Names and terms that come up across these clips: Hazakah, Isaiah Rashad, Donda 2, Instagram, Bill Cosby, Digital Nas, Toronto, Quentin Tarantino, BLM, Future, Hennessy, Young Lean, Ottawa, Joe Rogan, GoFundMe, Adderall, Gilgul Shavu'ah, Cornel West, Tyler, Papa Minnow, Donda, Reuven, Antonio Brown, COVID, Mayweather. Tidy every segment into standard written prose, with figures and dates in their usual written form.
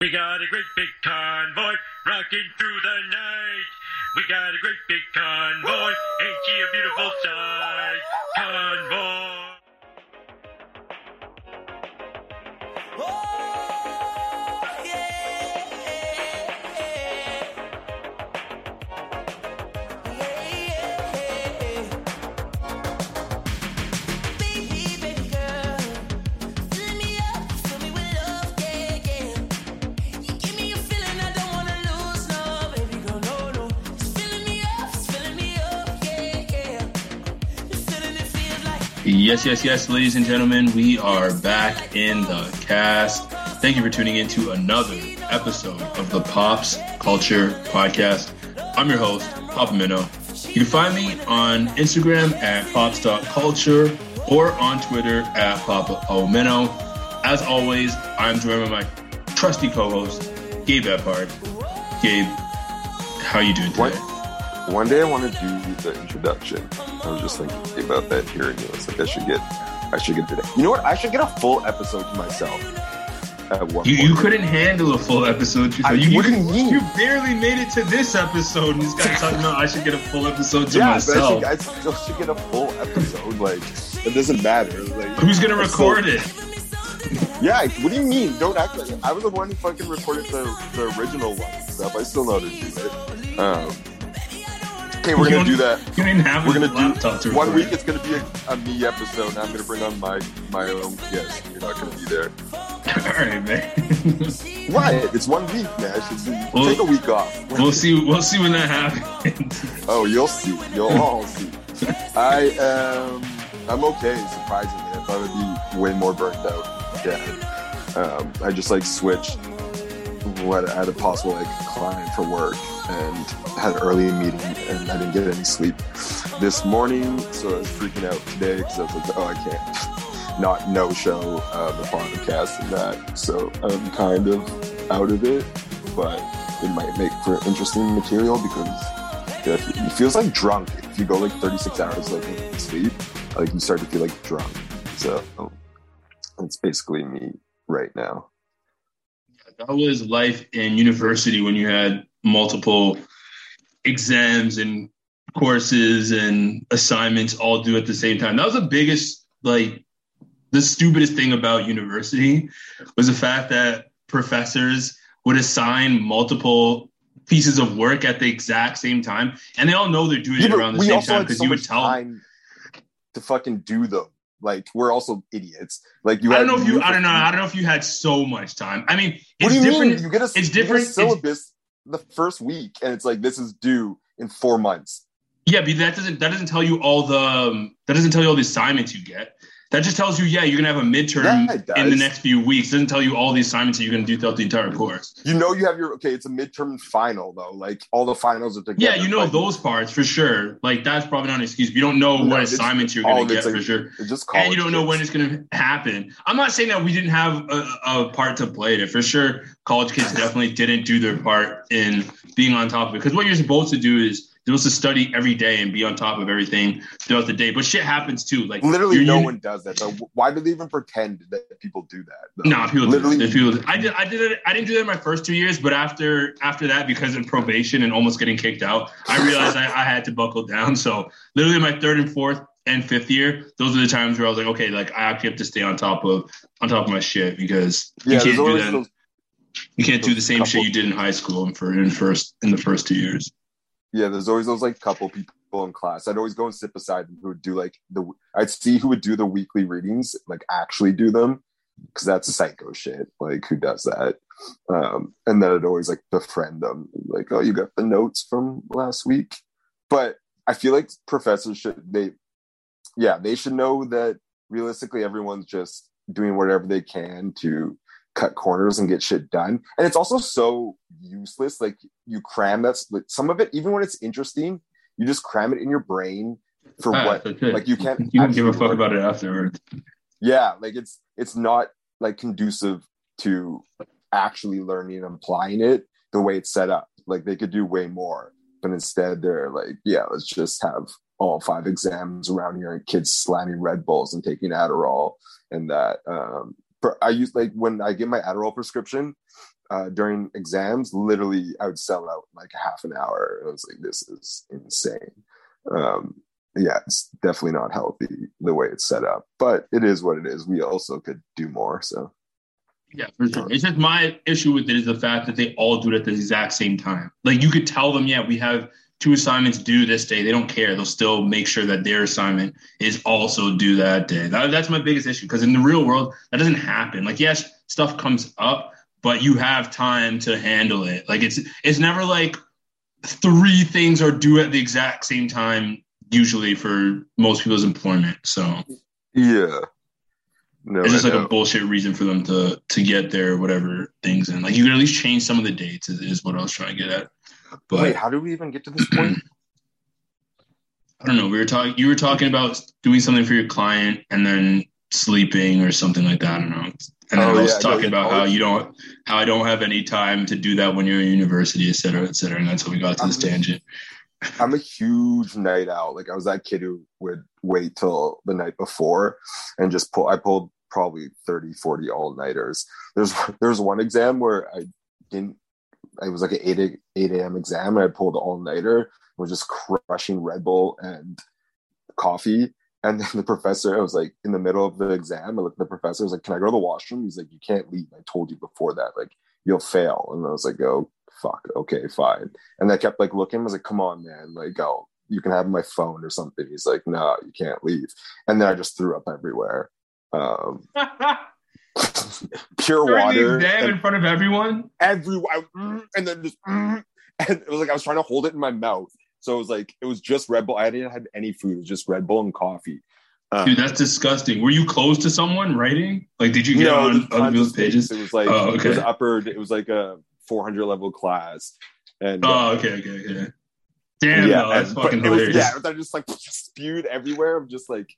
We got a great big convoy rocking through the night. We got a great big convoy. Ain't she a beautiful sight? Convoy. Oh, yeah. Baby girl, fill me up, fill me with love, yeah, yeah. Yes, ladies and gentlemen, we are back in the cast. Thank you for tuning in to another episode of the Pops Culture Podcast. I'm your host, Papa Minnow. You can find me on Instagram at pops.culture or on Twitter at Papa O Minnow. As always, I'm joined by my trusty co-host, Gabe Eppard. Gabe, how are you doing today? One day I want to do the introduction. I was just thinking about that hearing you. It's like I should get today. You know what? I should get a full episode to myself. You couldn't handle a full episode. You barely made it to this episode, and this guy's talking about I should get a full episode to myself. But I still should get a full episode. Like it doesn't matter. Like, who's gonna record it? Yeah. What do you mean? Don't act like it. I was the one who fucking recorded the original one and stuff. I still know how to do it. Okay, we're going to do that. You didn't have we're going to do 1 week. It's going to be a me episode, and I'm going to bring on my own guest. You're not going to be there. All right, man. Why? It's 1 week, man. Take a week off. We'll see when that happens. Oh, you'll see. You'll all see. I'm okay, surprisingly. I thought I'd be way more burned out. Yeah. I just switched. I had a possible client for work and had an early meeting, and I didn't get any sleep this morning, so I was freaking out today because I was like, I can't not no-show the podcast and that, so I'm kind of out of it, but it might make for interesting material because it feels like drunk. If you go 36 hours without sleep, you start to feel drunk, so it's basically me right now. That was life in university when you had multiple exams and courses and assignments all due at the same time. That was the biggest, the stupidest thing about university was the fact that professors would assign multiple pieces of work at the exact same time. And they all know they're doing it around the same time because you would tell them to fucking do them. We're also idiots. I don't know if you had so much time. I mean, it's different. What do you mean? You get a syllabus the first week, and it's this is due in 4 months. Yeah, but that doesn't tell you all the assignments you get. That just tells you, you're gonna have a midterm in the next few weeks. It doesn't tell you all the assignments that you're gonna do throughout the entire course. You have your it's a midterm final though. All the finals are together. Yeah, those parts for sure. That's probably not an excuse. You don't know what assignments you're gonna get for sure. And you don't know when it's gonna happen. I'm not saying that we didn't have a part to play in it. For sure, college kids definitely didn't do their part in being on top of it. Because what you're supposed to do is you're supposed to study every day and be on top of everything throughout the day. But shit happens too. Literally no one does that. So why do they even pretend that people do that? No, people literally. I did it. I didn't do that in my first 2 years, but after that, because of probation and almost getting kicked out, I realized I had to buckle down. So literally my third and fourth and fifth year, those are the times where I was like, okay, like I actually have to stay on top of my shit, because you can't do that. You can't do the same shit you did in high school in the first 2 years. Yeah, there's always those like couple people in class. I'd always go and sit beside them who would do like I'd see who would do the weekly readings, like actually do them, because that's psycho shit. Like, who does that? And then I'd always like befriend them, like, oh, you got the notes from last week. But I feel like professors should they should know that realistically everyone's just doing whatever they can to cut corners and get shit done. And it's also so useless. Like, you cram some of it, even when it's interesting, you just cram it in your brain for like you don't give a fuck about it afterwards. Yeah, like it's not like conducive to actually learning and applying it the way it's set up. Like, they could do way more, but instead they're like, yeah, let's just have all 5 exams around here and kids slamming Red Bulls and taking Adderall and that. I used, like, when I get my Adderall prescription during exams, literally I would sell out in like half an hour. I was like, this is insane. Yeah, it's definitely not healthy the way it's set up, but it is what it is. We also could do more. So yeah, for sure. It's just my issue with it is the fact that they all do it at the exact same time. Like, you could tell them, yeah, we have 2 assignments due this day. They don't care. They'll still make sure that their assignment is also due that day. That's my biggest issue, because in the real world, that doesn't happen. Like, yes, stuff comes up, but you have time to handle it. Like, it's never like 3 things are due at the exact same time, usually, for most people's employment. So yeah. No, it's just like a bullshit reason for them to get their whatever things in. Like, you can at least change some of the dates is what I was trying to get at. But wait, how do we even get to this point? I don't know. You were talking about doing something for your client and then sleeping or something like that. I don't know. And then I was talking about how I don't have any time to do that when you're in university, et cetera, et cetera. And that's how we got to this tangent. I'm a huge night owl. Like, I was that kid who would wait till the night before and just pull. I pulled probably 30, 40 all-nighters. There's one exam where I didn't. It was like an 8 a.m. exam, and I pulled an all-nighter. Was just crushing Red Bull and coffee. And then the professor, I was like in the middle of the exam, I looked at the professor, I was like, can I go to the washroom? He's like, you can't leave. I told you before that, like, you'll fail. And I was like, oh, fuck. Okay, fine. And I kept like looking. I was like, come on, man. Like, oh, you can have my phone or something. He's like, no, you can't leave. And then I just threw up everywhere. Pure water. The exam in front of everyone? Everyone. And then just, and it was like, I was trying to hold it in my mouth. So it was like, it was just Red Bull. I didn't have any food. It was just Red Bull and coffee. Dude, that's disgusting. Were you close to someone writing? Like, did you get on other people's pages? It was like, it was upper. It was like a 400 level class. And okay. Damn, yeah, that's fucking hilarious. I just like spewed everywhere. I'm just like,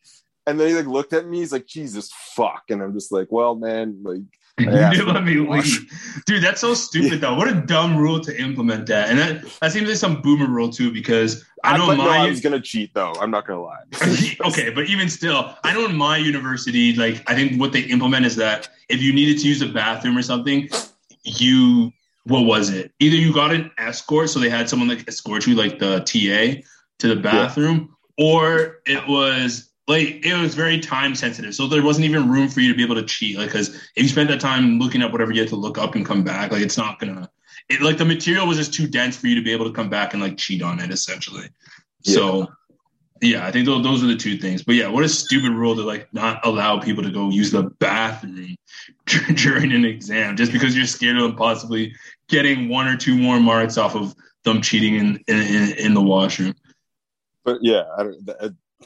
and then he like looked at me. He's like, Jesus fuck. And I'm just like, well, man, like, you didn't let me leave. Dude, that's so stupid though. What a dumb rule to implement that. And that seems like some boomer rule too, because I know I was going to cheat though. I'm not going to lie. Okay. But even still, I know in my university, like, I think what they implement is that if you needed to use a bathroom or something, either you got an escort. So they had someone like escort you, like the TA to the bathroom, or it was very time sensitive. So there wasn't even room for you to be able to cheat. Like, cause if you spent that time looking up whatever you had to look up and come back, like, it's not gonna, the material was just too dense for you to be able to come back and like cheat on it essentially. Yeah. So yeah, I think those are the 2 things, but yeah, what a stupid rule to like not allow people to go use the bathroom during an exam, just because you're scared of possibly getting 1 or 2 more marks off of them cheating in the washroom. But yeah,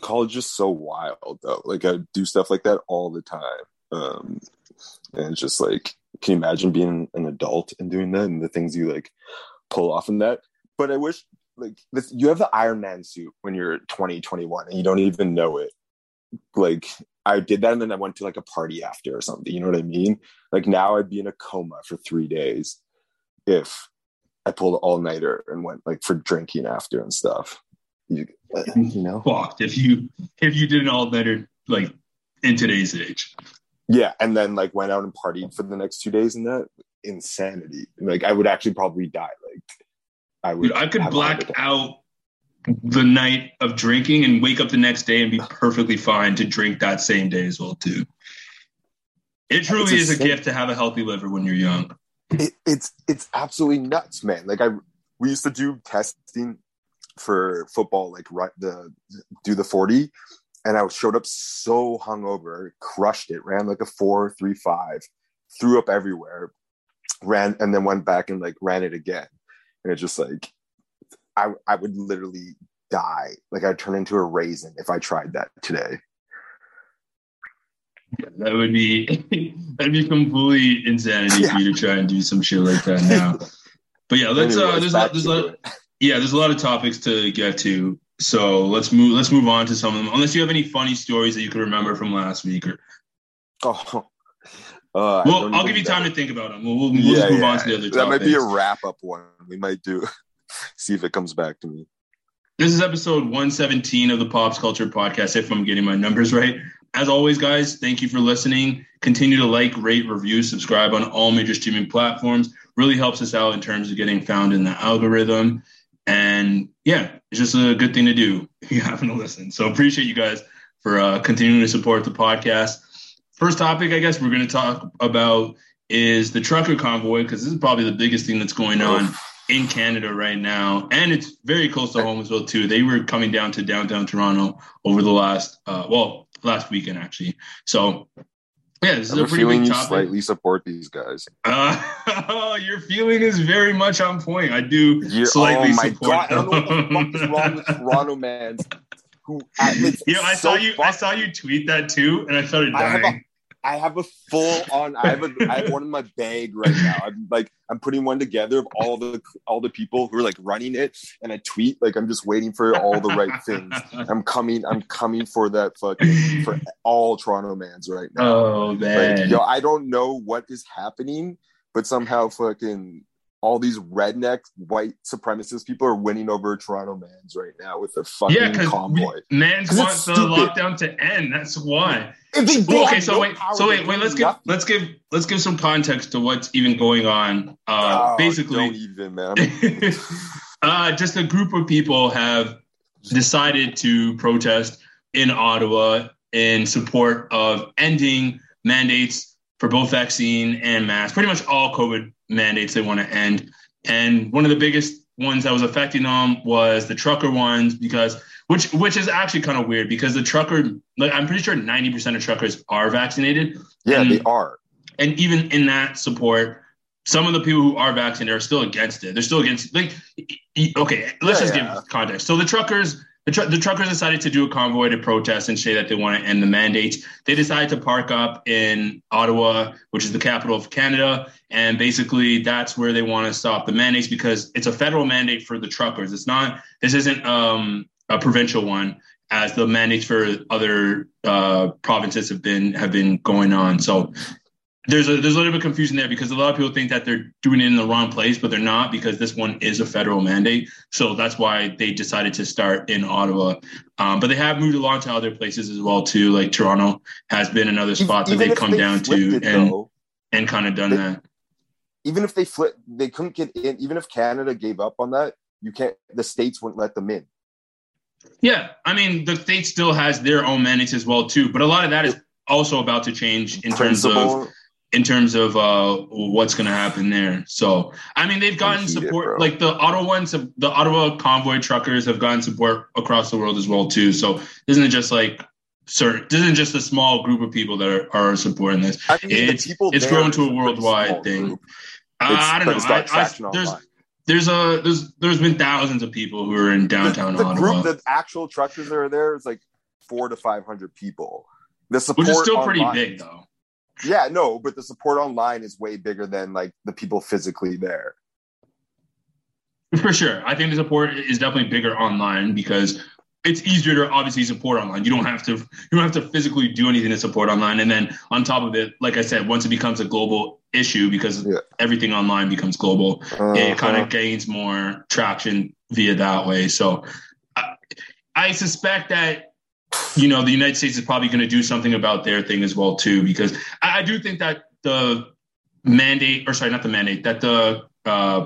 college is so wild though. Like, I do stuff like that all the time. And it's just like, can you imagine being an adult and doing that and the things you like pull off in that? But I wish like this, you have the Iron Man suit when you're 20, 21 and you don't even know it. Like, I did that and then I went to like a party after or something. You know what I mean? Like, now I'd be in a coma for 3 days if I pulled an all-nighter and went like for drinking after and stuff. You know, fucked if you did an all-nighter like in today's age. Yeah, and then like went out and partied for the next 2 days and that insanity. Like, I would actually probably die. Like, I would. Dude, I could black out the night of drinking and wake up the next day and be perfectly fine to drink that same day as well, too. It truly is a gift to have a healthy liver when you're young. It's absolutely nuts, man. Like we used to do testing for football, like do the 40, and I showed up so hungover, crushed it, ran like a 4.35, threw up everywhere, ran and then went back and like ran it again, and it's just like I would literally die. Like I'd turn into a raisin if I tried that today. Yeah, that'd be complete insanity for you to try and do some shit like that now. But yeah, there's a lot of topics to get to. So let's move on to some of them. Unless you have any funny stories that you can remember from last week, or well, I'll give you time to think about them. We'll just move on to the other topics. That might be a wrap up one. We might do. See if it comes back to me. This is episode 117 of the Pops Culture Podcast, if I'm getting my numbers right. As always, guys, thank you for listening. Continue to like, rate, review, subscribe on all major streaming platforms. Really helps us out in terms of getting found in the algorithm. And yeah, it's just a good thing to do if you happen to listen. So appreciate you guys for continuing to support the podcast. First topic, I guess, we're going to talk about is the trucker convoy, because this is probably the biggest thing that's going on in Canada right now, and it's very close to home as well too. They were coming down to downtown Toronto over the last weekend actually. So yeah, this is a pretty big topic. You slightly support these guys. Your feeling is very much on point. I do support. Oh my god! I don't know what the fuck is wrong with Toronto man. I saw you tweet that too, and I started dying. I have one in my bag right now. I'm putting one together of all the people who are like running it, and I tweet like I'm just waiting for all the right things. I'm coming for that fucking for all Toronto mans right now. Oh man, like, yo, I don't know what is happening, but somehow fucking all these redneck white supremacist people are winning over Toronto mans right now with their fucking convoy. Mans want the lockdown to end. That's why. So wait. Let's give some context to what's even going on. Basically, don't even, man. Just a group of people have decided to protest in Ottawa in support of ending mandates for both vaccine and masks. Pretty much all COVID mandates they want to end, and one of the biggest ones that was affecting them was the trucker ones, because which is actually kind of weird, because the trucker, like, I'm pretty sure 90% of truckers are vaccinated. Yeah, and they are, and even in that support, some of the people who are vaccinated are still against it. They're still against, like, okay, let's give context. So the truckers decided to do a convoy to protest and say that they want to end the mandates. They decided to park up in Ottawa, which is the capital of Canada. And basically that's where they want to stop the mandates, because it's a federal mandate for the truckers. It's not, this isn't a provincial one, as the mandates for other provinces have been going on. So there's a little bit of confusion there, because a lot of people think that they're doing it in the wrong place, but they're not, because this one is a federal mandate. So that's why they decided to start in Ottawa. But they have moved along to other places as well, too. Like Toronto has been another spot that they've come down to and kind of done that. Even if they flipped, they couldn't get in. Even if Canada gave up on that, the states wouldn't let them in. Yeah. I mean, the state still has their own mandates as well, too. But a lot of that is also about to change in terms of what's going to happen there. So, I mean, they've gotten support, like the Ottawa convoy truckers have gotten support across the world as well, too. So isn't just a small group of people that are supporting this. I mean, it's grown to a worldwide thing. I don't know. There's been thousands of people who are in downtown Ottawa. The actual truckers that are there is like 400 to 500 people. The support, which is still online, pretty big, though. Yeah, no, but the support online is way bigger than, like, the people physically there. For sure. I think the support is definitely bigger online, because it's easier to obviously support online. You don't have to physically do anything to support online. And then on top of it, like I said, once it becomes a global issue, because everything online becomes global, it kind of gains more traction via that way. So I suspect that, you know, the United States is probably going to do something about their thing as well, too, because I do think that the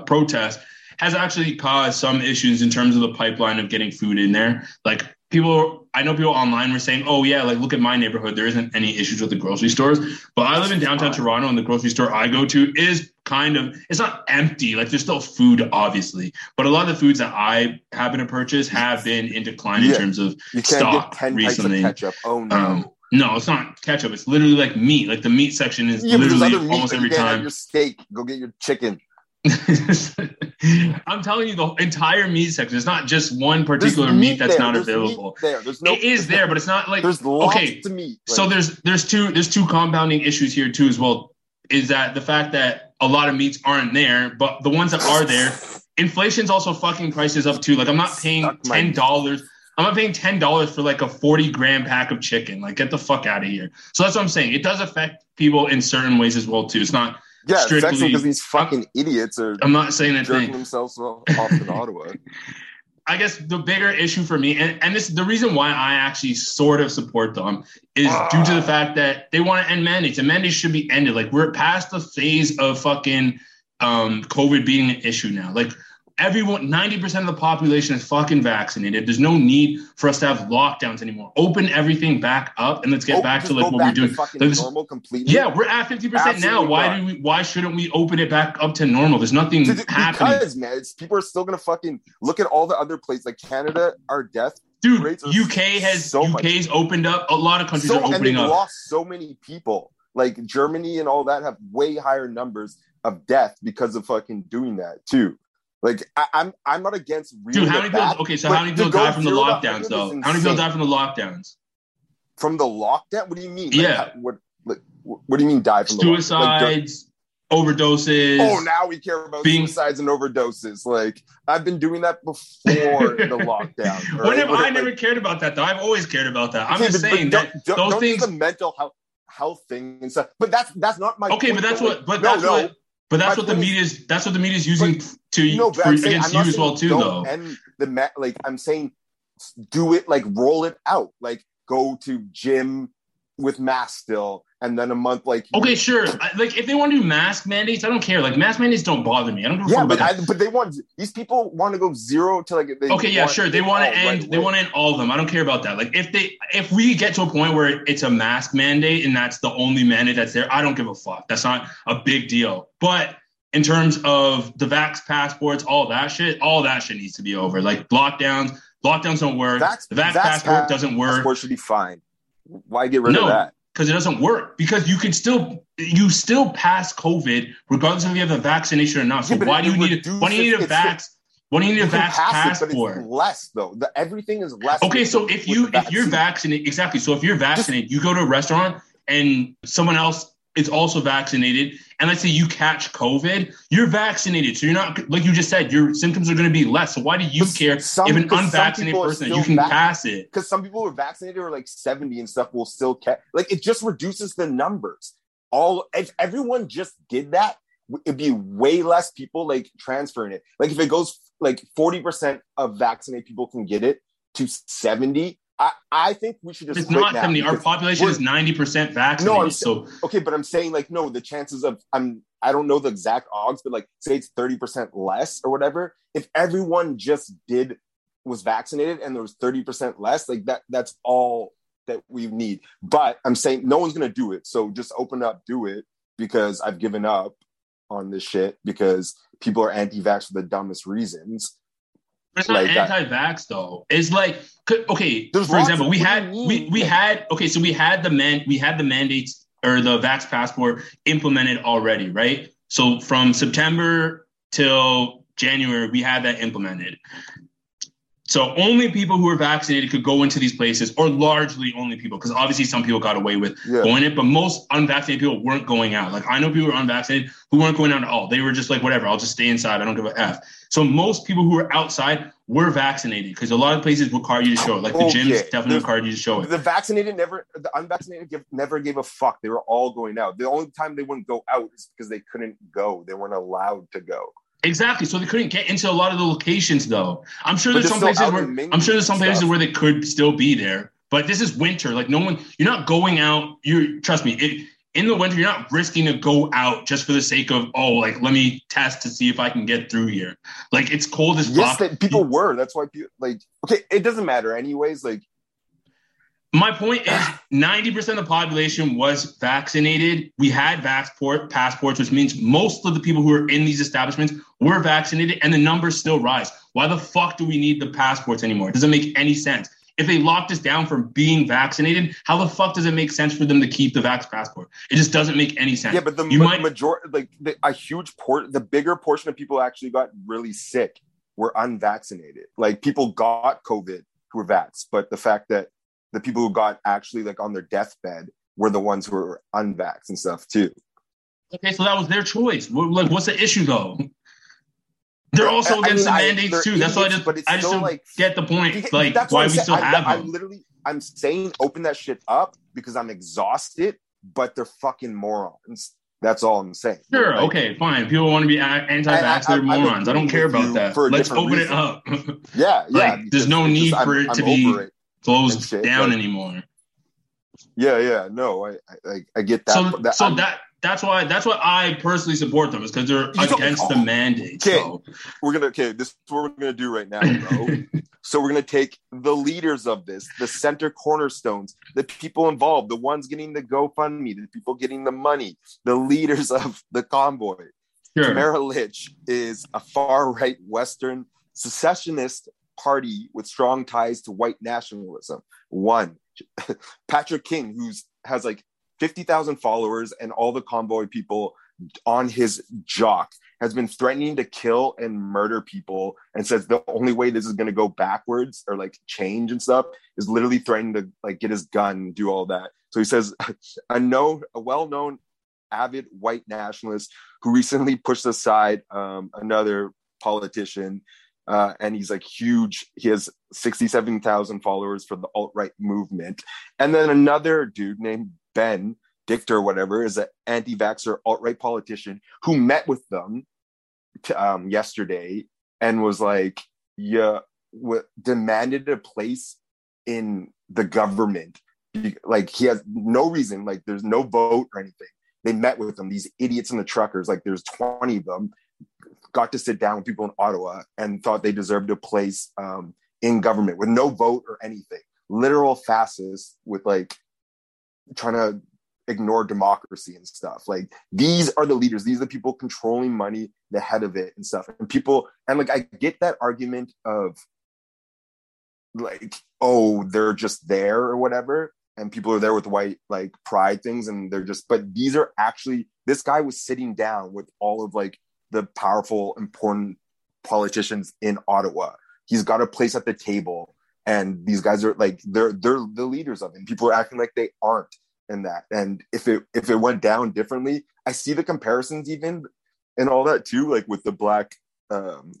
protest has actually caused some issues in terms of the pipeline of getting food in there. Like people, I know people online were saying, oh yeah, like look at my neighborhood. There isn't any issues with the grocery stores, but I live in downtown Toronto and the grocery store I go to is kind of, it's not empty. Like there's still food, obviously, but a lot of the foods that I happen to purchase have been in decline in terms of you stock get 10 recently. Types of ketchup. Oh no. No, it's not ketchup. It's literally like meat. Like the meat section is literally almost every time. Go get your steak. Go get your chicken. I'm telling you, the entire meat section. It's not just one particular meat that's not available. It is there, but it's not like there's lots of meat. So there's two compounding issues here too as well. Is that the fact that a lot of meats aren't there, but the ones that are there, inflation's also fucking prices up too. Like I'm not paying $10. I'm not paying $10 for like a 40-gram pack of chicken. Like, get the fuck out of here. So that's what I'm saying. It does affect people in certain ways as well, too. It's not strictly because these fucking idiots are. I'm not saying that jerking themselves off in Ottawa. I guess the bigger issue for me, and this the reason why I actually sort of support them is due to the fact that they want to end mandates, and mandates should be ended. Like, we're past the phase of fucking COVID being an issue now. Like. Everyone, 90% of the population is fucking vaccinated. There's no need for us to have lockdowns anymore. Open everything back up and let's get back to like what we're doing. Like, normal completely. Yeah, we're at 50% now. Why shouldn't we open it back up to normal? There's nothing happening. Because, man, people are still going to fucking look at all the other places. Like Canada, our death rates are UK's opened up. A lot of countries are opening up. And they lost so many people. Like Germany and all that have way higher numbers of death because of fucking doing that too. Like I'm not against. Dude, how many people? Okay, so how many people die from the lockdowns, though? How many people die from the lockdowns? From the lockdown? What do you mean? Yeah. Like, what do you mean die from the lockdown? Suicides, overdoses. Oh, now we care about suicides and overdoses. Like I've been doing that before the lockdown. Right? I never cared about that though. I've always cared about that. I'm just saying that those things, the mental health thing and stuff. But that's not my. Okay, point, but that's what. But no, that's no. What. But that's what the media is. That's what the media is using against you as well, too. Though, and I'm saying, do it like roll it out. Like go to gym with mask still, and then a month like. Okay, sure. Like if they want to do mask mandates, I don't care. Like mask mandates don't bother me. I don't give a fuck about that. But they want these people want to go zero to like. They want to end. They want to end all of them. I don't care about that. Like if we get to a point where it's a mask mandate and that's the only mandate that's there, I don't give a fuck. That's not a big deal. But in terms of the vax passports, all that shit needs to be over. Like lockdowns don't work. The vax passport doesn't work. Passport should be fine. Why get rid of that? Because it doesn't work. Because you can still pass COVID regardless of if you have a vaccination or not. So why do you need a vax passport? It's less though. Everything is less. Okay, so if you're vaccinated, exactly. So if you're vaccinated, you go to a restaurant and someone else. It's also vaccinated. And let's say you catch COVID, you're vaccinated. So you're not, like you just said, your symptoms are going to be less. So why do you care if an unvaccinated person, you can pass it? Because some people who are vaccinated are like 70 and stuff will still catch. Like it just reduces the numbers. If everyone just did that, it'd be way less people like transferring it. Like if it goes like 40% of vaccinated people can get it to 70, I think we should just. It's not 70. Our population is 90% vaccinated. No, okay, but I'm saying like no, the chances of I don't know the exact odds, but like say it's 30% less or whatever. If everyone just was vaccinated and there was 30% less, like that's all that we need. But I'm saying no one's gonna do it, so just open up, do it because I've given up on this shit because people are anti-vax for the dumbest reasons. But it's not like anti-vax though. It's like okay. For example, we had the mandates or the vax passport implemented already, right? So from September till January, we had that implemented. So only people who were vaccinated could go into these places, or largely only people, because obviously some people got away with going in, but most unvaccinated people weren't going out. Like I know people who were unvaccinated who weren't going out at all. They were just like, whatever, I'll just stay inside. I don't give a F. So most people who were outside were vaccinated because a lot of places require you to show it. Like the gyms definitely required you to show it. The unvaccinated never gave a fuck. They were all going out. The only time they wouldn't go out is because they couldn't go. They weren't allowed to go. Exactly. So they couldn't get into a lot of the locations, though. I'm sure there's some places where they could still be there. But this is winter. Like no one, you're not going out. Trust me. It, in the winter, you're not risking to go out just for the sake of, oh, like, let me test to see if I can get through here. Like, it's cold as fuck. Yes, people were. That's why people, like, okay, it doesn't matter anyways. Like, my point is 90% of the population was vaccinated. We had passports, which means most of the people who are in these establishments were vaccinated, and the numbers still rise. Why the fuck do we need the passports anymore? It doesn't make any sense. If they locked us down from being vaccinated, how the fuck does it make sense for them to keep the vax passport? It just doesn't make any sense. Yeah, but the majority, like the bigger portion of people actually got really sick were unvaccinated. Like, people got COVID who were vaxxed, but the fact that the people who got actually like on their deathbed were the ones who were unvaxxed and stuff too. Okay, so that was their choice. Like, what's the issue though? They're also against the mandates too. That's why I just don't get the point. Like, why we still have them. I'm saying open that shit up because I'm exhausted, but they're fucking morons. That's all I'm saying. Sure. Like, okay, fine. People want to be anti-vax, they're morons. I don't care about that. Let's open it up. Yeah. Like, there's no need for it to be closed down anymore. Yeah. No, I get that. So that. That's why I personally support them, is because they're against the mandate. Okay, so. This is what we're gonna do right now, bro. So we're gonna take the leaders of this, the center cornerstones, the people involved, the ones getting the GoFundMe, the people getting the money, the leaders of the convoy. Sure. Tamara Litch is a far-right Western secessionist party with strong ties to white nationalism. One, Patrick King, has like 50,000 followers and all the convoy people on his jock, has been threatening to kill and murder people, and says the only way this is going to go backwards or like change and stuff is literally threatening to like get his gun and do all that. So he says a well-known avid white nationalist who recently pushed aside another politician, and he's like huge. He has 67,000 followers for the alt-right movement. And then another dude named Ben Dichter or whatever is an anti-vaxxer alt-right politician who met with them yesterday and was like, demanded a place in the government. Like, he has no reason. Like, there's no vote or anything. They met with them, these idiots in the truckers. Like, there's 20 of them. Got to sit down with people in Ottawa and thought they deserved a place in government with no vote or anything. Literal fascists with like, trying to ignore democracy and stuff. Like, these are the leaders, these are the people controlling money, the head of it and stuff. And people, and like, I get that argument of like, oh, they're just there or whatever, and people are there with white like pride things, and they're just, but these are actually, this guy was sitting down with all of like the powerful, important politicians in Ottawa. He's got a place at the table. And these guys are like, they're the leaders of it. And people are acting like they aren't in that. And if it went down differently, I see the comparisons even and all that too, like with the black,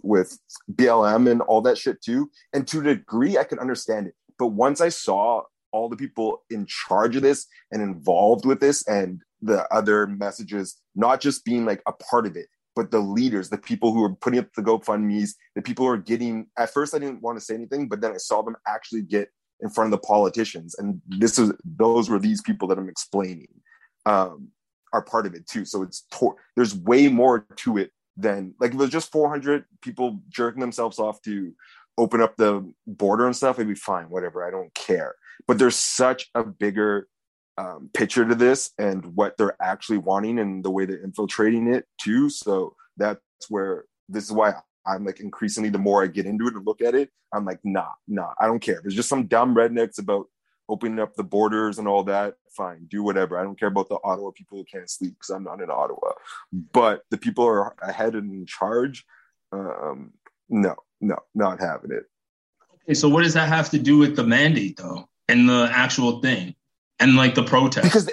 with BLM and all that shit too. And to a degree, I could understand it. But once I saw all the people in charge of this and involved with this, and the other messages, not just being like a part of it, but the leaders, the people who are putting up the GoFundMes, the people who are getting, at first I didn't want to say anything, but then I saw them actually get in front of the politicians. And those were these people that I'm explaining are part of it too. So it's, there's way more to it than, like, if it was just 400 people jerking themselves off to open up the border and stuff, it'd be fine, whatever, I don't care. But there's such a bigger picture to this and what they're actually wanting and the way they're infiltrating it too. So that's where, this is why I'm like, increasingly, the more I get into it and look at it, I'm like, nah, I don't care. If it's just some dumb rednecks about opening up the borders and all that, fine, do whatever. I don't care about the Ottawa people who can't sleep because I'm not in Ottawa. But the people who are ahead and in charge, no, not having it. Okay, so what does that have to do with the mandate though, and the actual thing? And like the protest,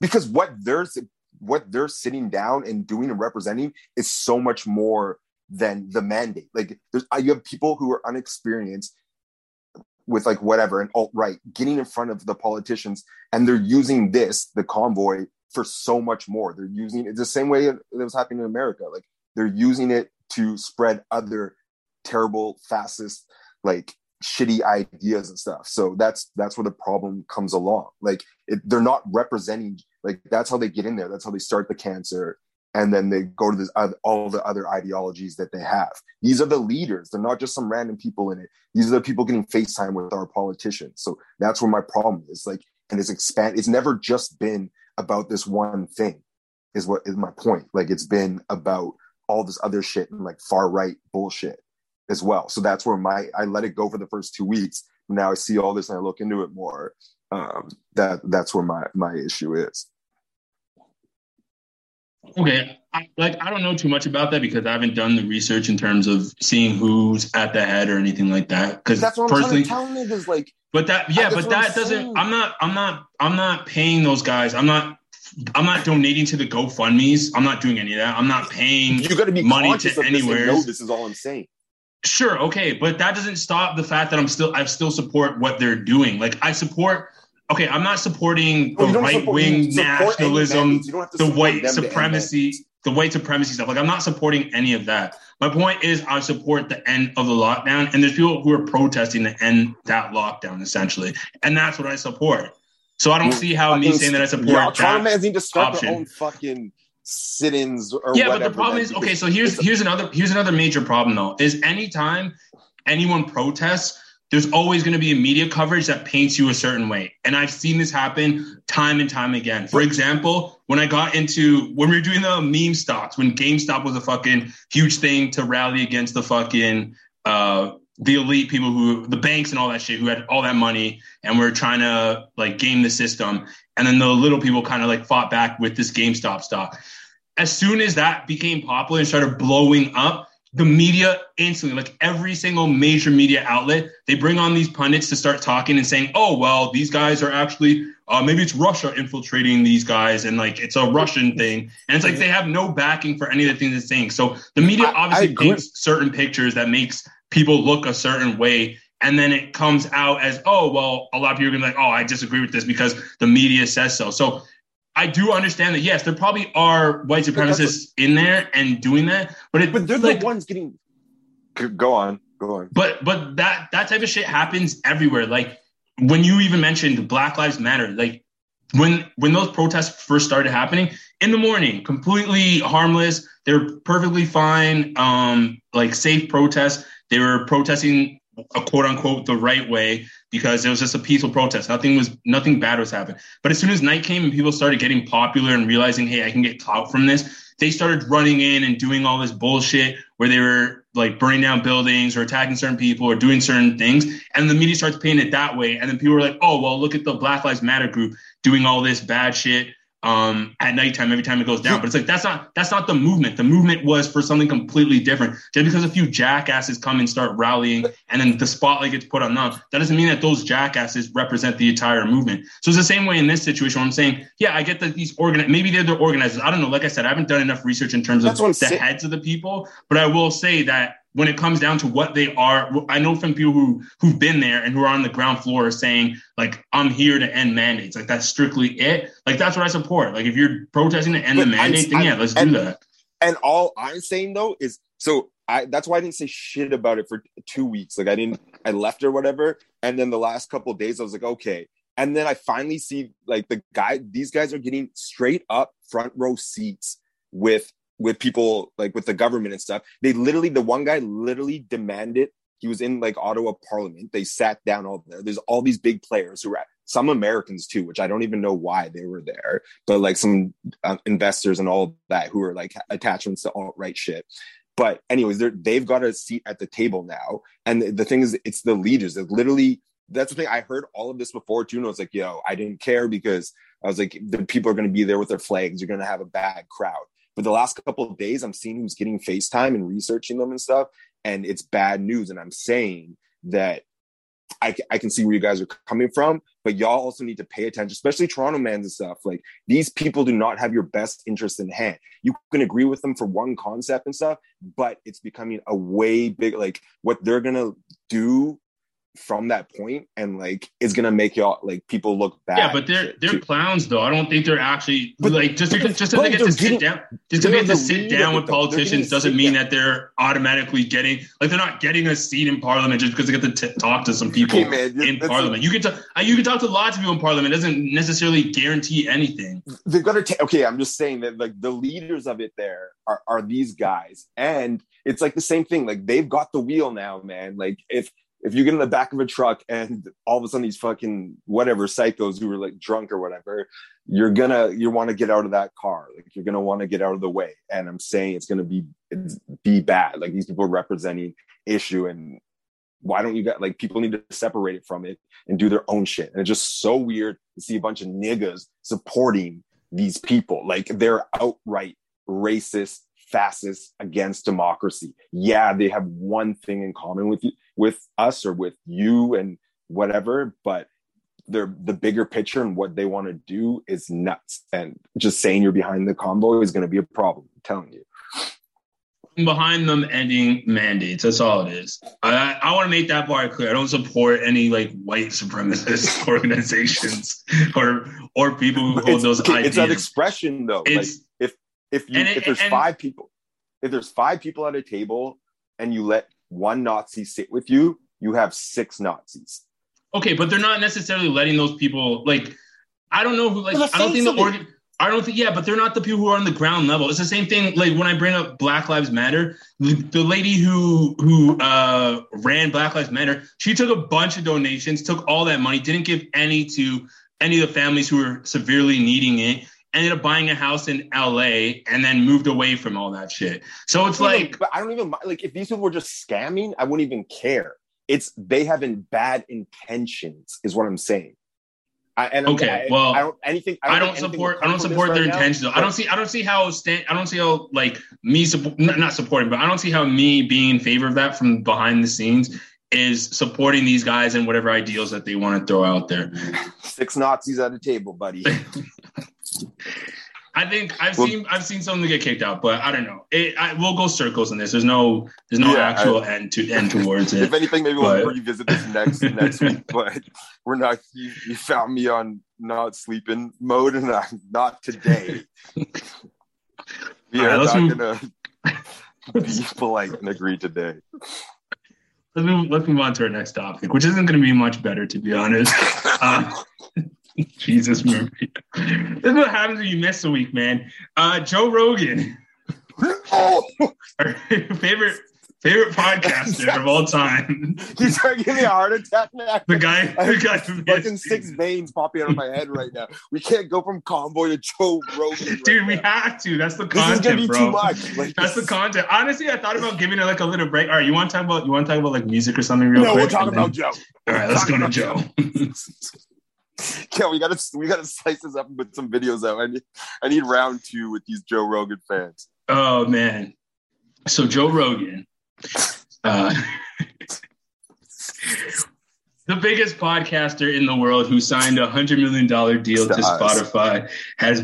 because what they're sitting down and doing and representing is so much more than the mandate. Like, you have people who are inexperienced with like whatever and alt-right getting in front of the politicians, and they're using the convoy for so much more. They're using it the same way that was happening in America. Like, they're using it to spread other terrible fascist like shitty ideas and stuff. So that's where the problem comes along. Like, they're not representing Like, that's how they get in there. That's how they start the cancer. And then they go to this, all the other ideologies that they have. These are the leaders. They're not just some random people in it. These are the people getting FaceTime with our politicians. So that's where my problem is. Like, and it's expand. It's never just been about this one thing is what is my point. Like, it's been about all this other shit and like far right bullshit as well. So that's where I let it go for the first 2 weeks. Now I see all this and I look into it more. That's where my issue is. Okay, I don't know too much about that because I haven't done the research in terms of seeing who's at the head or anything like that. Because that's what I'm telling you, like, I'm not paying those guys. I'm not donating to the GoFundMes. I'm not doing any of that. I'm not paying. You got to be money to anywhere. This is all I'm saying. Sure, okay, but that doesn't stop the fact that I still support what they're doing. Like, I support. Okay, I'm not supporting the right-wing nationalism, the white supremacy stuff. Like, I'm not supporting any of that. My point is I support the end of the lockdown, and there's people who are protesting to end that lockdown, essentially. And that's what I support. So I don't see how me saying that I support their own fucking sit-ins or whatever. Yeah, but the problem is, okay, so here's another major problem, though, is anytime anyone protests, there's always going to be a media coverage that paints you a certain way. And I've seen this happen time and time again. For example, when we were doing the meme stocks, when GameStop was a fucking huge thing to rally against the fucking, the elite people the banks and all that shit, who had all that money and were trying to like game the system. And then the little people kind of like fought back with this GameStop stock. As soon as that became popular and started blowing up, the media instantly, like every single major media outlet, they bring on these pundits to start talking and saying, oh, well, these guys are actually, maybe it's Russia infiltrating these guys and like it's a Russian thing. And it's like they have no backing for any of the things they're saying. So the media obviously paints certain pictures that makes people look a certain way. And then it comes out as, oh, well, a lot of people are going to be like, oh, I disagree with this because the media says so. So I do understand that, yes, there probably are white supremacists in there and doing that, but they're like, the ones getting... Go on. But that type of shit happens everywhere. Like, when you even mentioned Black Lives Matter, like, when those protests first started happening, in the morning, completely harmless, they're perfectly fine, like, safe protests. They were protesting, quote-unquote, the right way, because it was just a peaceful protest. Nothing bad was happening. But as soon as night came and people started getting popular and realizing, hey, I can get clout from this, they started running in and doing all this bullshit where they were like burning down buildings or attacking certain people or doing certain things. And the media starts painting it that way. And then people are like, oh, well, look at the Black Lives Matter group doing all this bad shit at nighttime every time it goes down. But it's like, that's not the movement. The movement was for something completely different. Just because a few jackasses come and start rallying and then the spotlight gets put on them, that doesn't mean that those jackasses represent the entire movement. So it's the same way in this situation where I'm saying, yeah, I get that maybe they're the organizers. I don't know. Like I said, I haven't done enough research in terms of the heads of the people, but I will say that when it comes down to what they are, I know from people who've been there and who are on the ground floor saying, like, I'm here to end mandates. Like, that's strictly it. Like, that's what I support. Like, if you're protesting to end the mandate, then yeah, let's do that. And all I'm saying, though, is that's why I didn't say shit about it for 2 weeks. Like, I left or whatever. And then the last couple of days, I was like, okay. And then I finally see, like, these guys are getting straight up front row seats with people, like with the government and stuff. They literally, the one guy literally demanded, he was in like Ottawa Parliament. They sat down all there. There's all these big players who are some Americans too, which I don't even know why they were there, but like some investors and all that who are like attachments to alt-right shit. But anyways, they've got a seat at the table now. And the thing is, it's the leaders that literally, that's the thing. I heard all of this before too. And I was like, yo, I didn't care because I was like, the people are going to be there with their flags. You're going to have a bad crowd. But the last couple of days, I'm seeing who's getting FaceTime and researching them and stuff. And it's bad news. And I'm saying that I can see where you guys are coming from, but y'all also need to pay attention, especially Toronto mans and stuff. Like, these people do not have your best interest in hand. You can agree with them for one concept and stuff, but it's becoming a way big, like what they're going to do from that point, and like it's gonna make y'all like people look bad. Yeah, but they're clowns though. I don't think they're actually just because they get to sit down with politicians doesn't mean that they're automatically getting like they're not getting a seat in parliament just because they get to talk to some people in parliament. You can talk to lots of people in parliament. It doesn't necessarily guarantee anything. They've got to I'm just saying that like the leaders of it there are these guys, and it's like the same thing. Like they've got the wheel now, man. Like if you get in the back of a truck and all of a sudden these fucking whatever psychos who were like drunk or whatever, you want to get out of that car. Like you're going to want to get out of the way. And I'm saying it's going to be bad. Like these people are representing issue, and why don't you got like people need to separate it from it and do their own shit. And it's just so weird to see a bunch of niggas supporting these people. Like they're outright racist, fascists against democracy. Yeah, they have one thing in common with you, with us, or with you and whatever, but they're the bigger picture and what they want to do is nuts. And just saying you're behind the convoy is going to be a problem. I'm telling you. I'm behind them ending mandates. That's all it is. I want to make that part clear. I don't support any like white supremacist organizations or people who hold those ideas. It's an expression though. It's, like, if there's five people at a table and you let one Nazi sit with you, you have six Nazis. Okay, but they're not necessarily letting those people. Like, I don't know who. Like, I don't think Yeah, but they're not the people who are on the ground level. It's the same thing. Like when I bring up Black Lives Matter, the lady who ran Black Lives Matter, she took a bunch of donations, took all that money, didn't give any to any of the families who were severely needing it. Ended up buying a house in LA and then moved away from all that shit. So it's like, but I don't even like if these people were just scamming, I wouldn't even care. It's they have bad intentions, is what I'm saying. I don't support their intentions. Though. I don't see how me being in favor of that from behind the scenes is supporting these guys and whatever ideals that they want to throw out there. Six Nazis at a table, buddy. I think I've seen something get kicked out, but I don't know. We'll go circles in this. There's no actual end towards it. If anything, maybe we'll revisit this next week. But we're not. You found me on not sleeping mode, and I'm not today. We're not gonna be polite and agree today. Let's move on to our next topic, which isn't going to be much better, to be honest. Jesus, Murphy. This is what happens when you miss a week, man. Joe Rogan, our favorite podcaster of all time. You start giving me a heart attack, man. The guy fucking six veins popping out of my head right now. We can't go from Convoy to Joe Rogan, dude. Have to. That's the content, this is gonna be too much. Like, that's the content. Honestly, I thought about giving it like a little break. All right, you want to talk about like music or something real quick? No, we'll talk about Joe. All right, let's go to Joe. Yeah, we gotta slice this up and put some videos out. I need round two with these Joe Rogan fans. Oh man! So Joe Rogan, the biggest podcaster in the world, who signed a $100 million deal to Spotify, has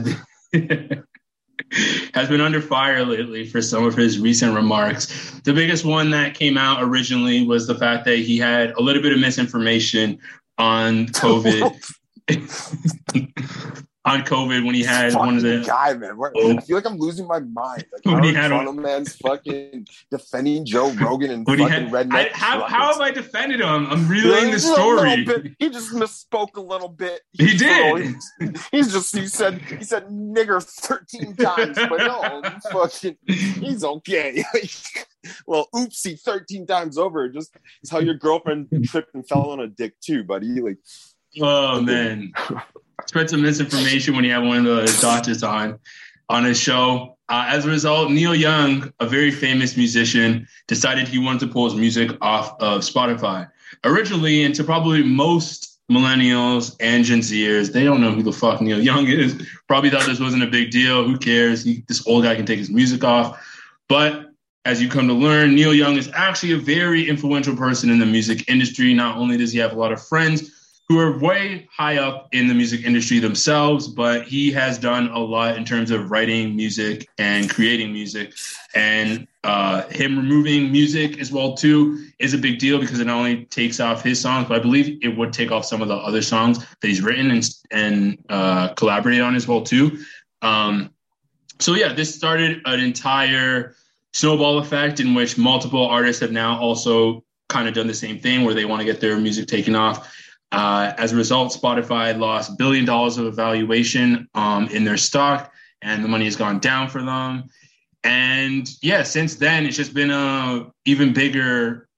been under fire lately for some of his recent remarks. The biggest one that came out originally was the fact that he had a little bit of misinformation on COVID. On COVID, when he had one of the guy, man, I feel like I'm losing my mind. Like, when he had one man's fucking defending Joe Rogan and fucking redneck. How have I defended him? I'm relaying the story. He just misspoke a little bit. He did. He said nigger 13 times, but no, he's okay. Well, oopsie, 13 times over. Just it's how your girlfriend tripped and fell on a dick too, buddy. Like. Oh man, spread some misinformation when he had one of the doctors on his show. As a result, Neil Young, a very famous musician, decided he wanted to pull his music off of Spotify. Originally, and to probably most millennials and Gen Zers, they don't know who the fuck Neil Young is. Probably thought this wasn't a big deal. Who cares? This old guy can take his music off. But as you come to learn, Neil Young is actually a very influential person in the music industry. Not only does he have a lot of friends who are way high up in the music industry themselves, but he has done a lot in terms of writing music and creating music. And him removing music as well, too, is a big deal because it not only takes off his songs, but I believe it would take off some of the other songs that he's written and collaborated on as well, too. So, yeah, this started an entire snowball effect in which multiple artists have now also kind of done the same thing where they want to get their music taken off. As a result, Spotify lost $1 billion of valuation in their stock, and the money has gone down for them. And yeah, since then, it's just been a even bigger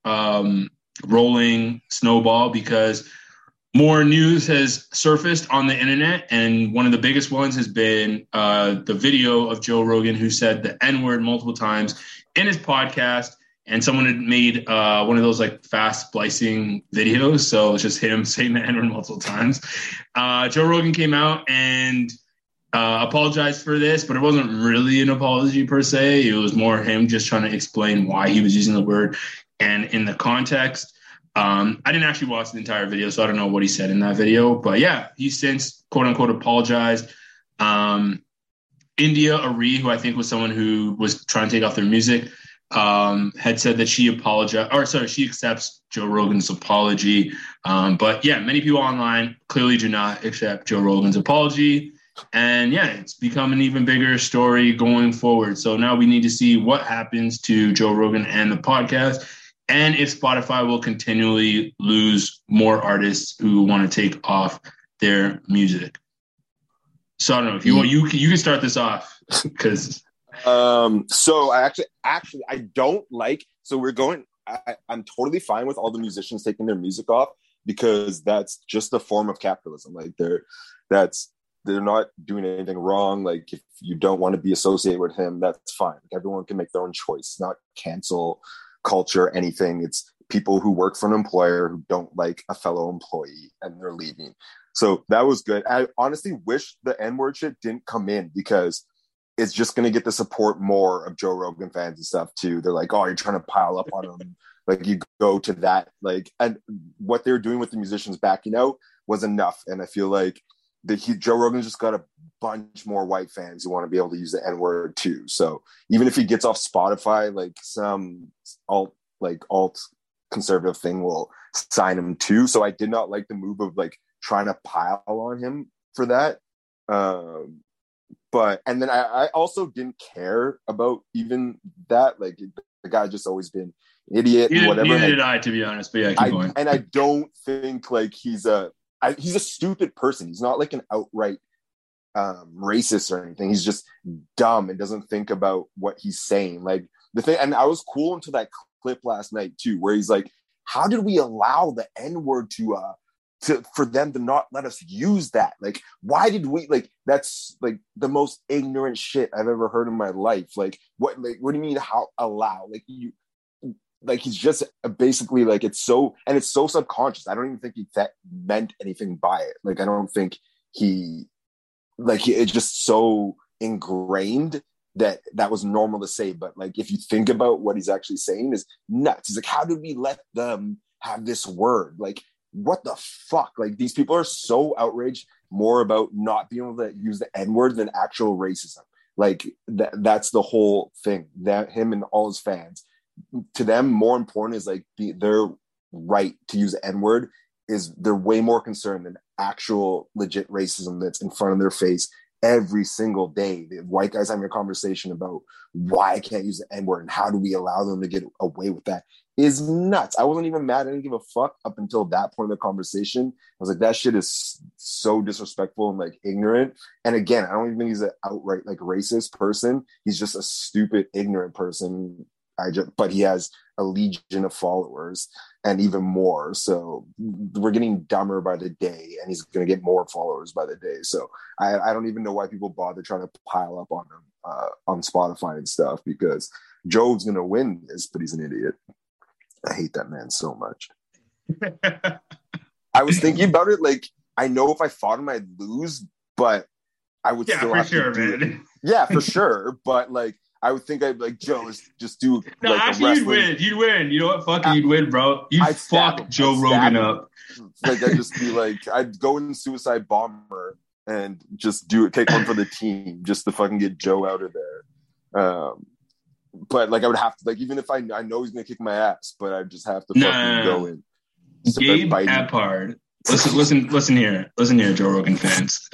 rolling snowball because more news has surfaced on the internet. And one of the biggest ones has been the video of Joe Rogan, who said the N-word multiple times in his podcast. And someone had made one of those like fast splicing videos. So it's just him saying the N-word multiple times. Joe Rogan came out and apologized for this, but it wasn't really an apology per se. It was more him just trying to explain why he was using the word and in the context. I didn't actually watch the entire video, so I don't know what he said in that video. But yeah, he's since quote unquote apologized. India Ari, who I think was someone who was trying to take off their music, had said that she apologized, or sorry, she accepts Joe Rogan's apology. But yeah, many people online clearly do not accept Joe Rogan's apology. And yeah, it's become an even bigger story going forward. So now we need to see what happens to Joe Rogan and the podcast, and if Spotify will continually lose more artists who want to take off their music. So I don't know if you want, you can start this off because. So I actually, I don't like, so we're going, I'm totally fine with all the musicians taking their music off because that's just a form of capitalism. Like they're not doing anything wrong. Like if you don't want to be associated with him, that's fine. Like everyone can make their own choice. It's not cancel culture, anything. It's people who work for an employer who don't like a fellow employee and they're leaving. So that was good. I honestly wish the N-word shit didn't come in because it's just going to get the support more of Joe Rogan fans and stuff too. They're like, oh, you're trying to pile up on them. Like you go to that, like, and what they were doing with the musicians backing out was enough. And I feel like Joe Rogan just got a bunch more white fans who want to be able to use the N-word too. So even if he gets off Spotify, like some alt conservative thing will sign him too. So I did not like the move of like trying to pile on him for that. But then I also didn't care about even that. Like the guy just always been an idiot. Neither did I, to be honest. But yeah, keep going. And I don't think like he's a stupid person. He's not like an outright racist or anything. He's just dumb and doesn't think about what he's saying. Like the thing, and I was cool until that clip last night too, where he's like, "How did we allow the N-word for them to not let us use that? Like, why did we like?" That's like the most ignorant shit I've ever heard in my life. Like, what? Like, what do you mean? How allow? Like you? Like he's just basically like it's so subconscious. I don't even think that meant anything by it. Like I don't think it's just so ingrained that was normal to say. But like if you think about what he's actually saying is nuts. He's like, how did we let them have this word? Like what the fuck? Like these people are so outraged more about not being able to use the N-word than actual racism. Like that's the whole thing. That him and all his fans. To them, more important is like their right to use the N-word is they're way more concerned than actual legit racism that's in front of their face every single day. The white guys having a conversation about why I can't use the N-word and how do we allow them to get away with that is nuts. I wasn't even mad. I didn't give a fuck up until that point of the conversation. I was like, that shit is so disrespectful and like ignorant. And again, I don't even think he's an outright like racist person. He's just a stupid, ignorant person. But he has a legion of followers and even more. So we're getting dumber by the day and he's going to get more followers by the day. So I don't even know why people bother trying to pile up on him on Spotify and stuff because Joe's going to win this, but he's an idiot. I hate that man so much. I was thinking about it. Like, I know if I fought him, I'd lose, but I would still have to do it. Yeah, for sure. But like, I would think I'd be like, Joe, let's just do no, like actually, you'd win. You'd win. You know what? Fuck, you'd win, bro. You'd fuck Joe Rogan up. Like, I'd just be like, I'd go in suicide bomber and just do it, take one for the team just to fucking get Joe out of there. But like, I would have to, like, even if I know he's going to kick my ass, but I just have to go in. Gabe Eppard. Listen here. Listen here, Joe Rogan fans.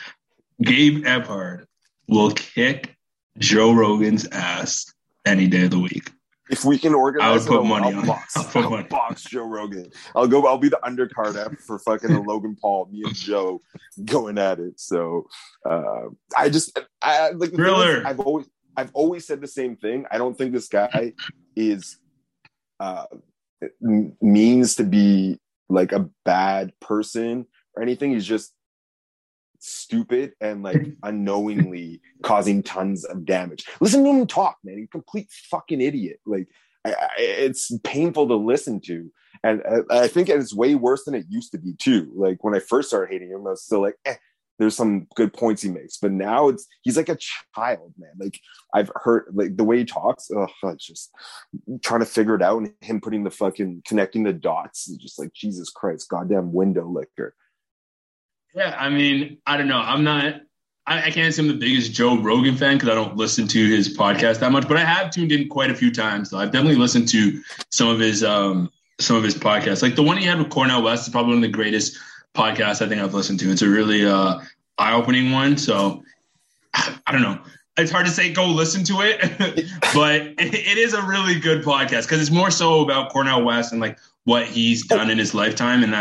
Gabe Eppard will kick Joe Rogan's ass any day of the week. If we can organize, I would put money on box. I'll box Joe Rogan. I'll be the undercard app for fucking Logan Paul. Me and Joe going at it. So I like Thriller. I've always said the same thing. I don't think this guy is means to be like a bad person or anything. He's just stupid and like unknowingly causing tons of damage. Listen to him talk, man. He's a complete fucking idiot. Like it's painful to listen to, and I think it's way worse than it used to be too. Like when I first started hating him, I was still like, there's some good points he makes, but now he's like a child, man. Like I've heard like the way he talks, it's just trying to figure it out, and him putting the fucking connecting the dots is just like Jesus Christ, goddamn window licker. Yeah, I mean, I don't know. I can't say I'm the biggest Joe Rogan fan because I don't listen to his podcast that much, but I have tuned in quite a few times. So I've definitely listened to some of his podcasts. Like the one he had with Cornel West is probably one of the greatest podcasts I think I've listened to. It's a really eye-opening one. So I don't know. It's hard to say go listen to it, but it is a really good podcast because it's more so about Cornel West and like what he's done in his lifetime, and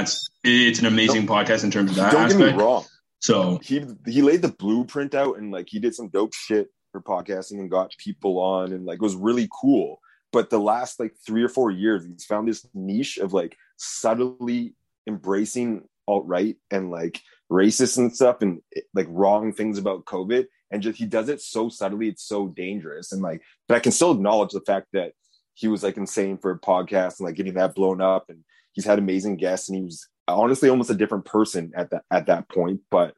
it's an amazing podcast in terms of that aspect. Don't get me wrong. So he laid the blueprint out, and like he did some dope shit for podcasting and got people on, and like it was really cool. But the last like 3 or 4 years, he's found this niche of like subtly embracing alt-right and like racist and stuff and like wrong things about COVID. And just he does it so subtly, it's so dangerous. And like, but I can still acknowledge the fact that he was like insane for a podcast and like getting that blown up, and he's had amazing guests, and he was honestly almost a different person at that point. But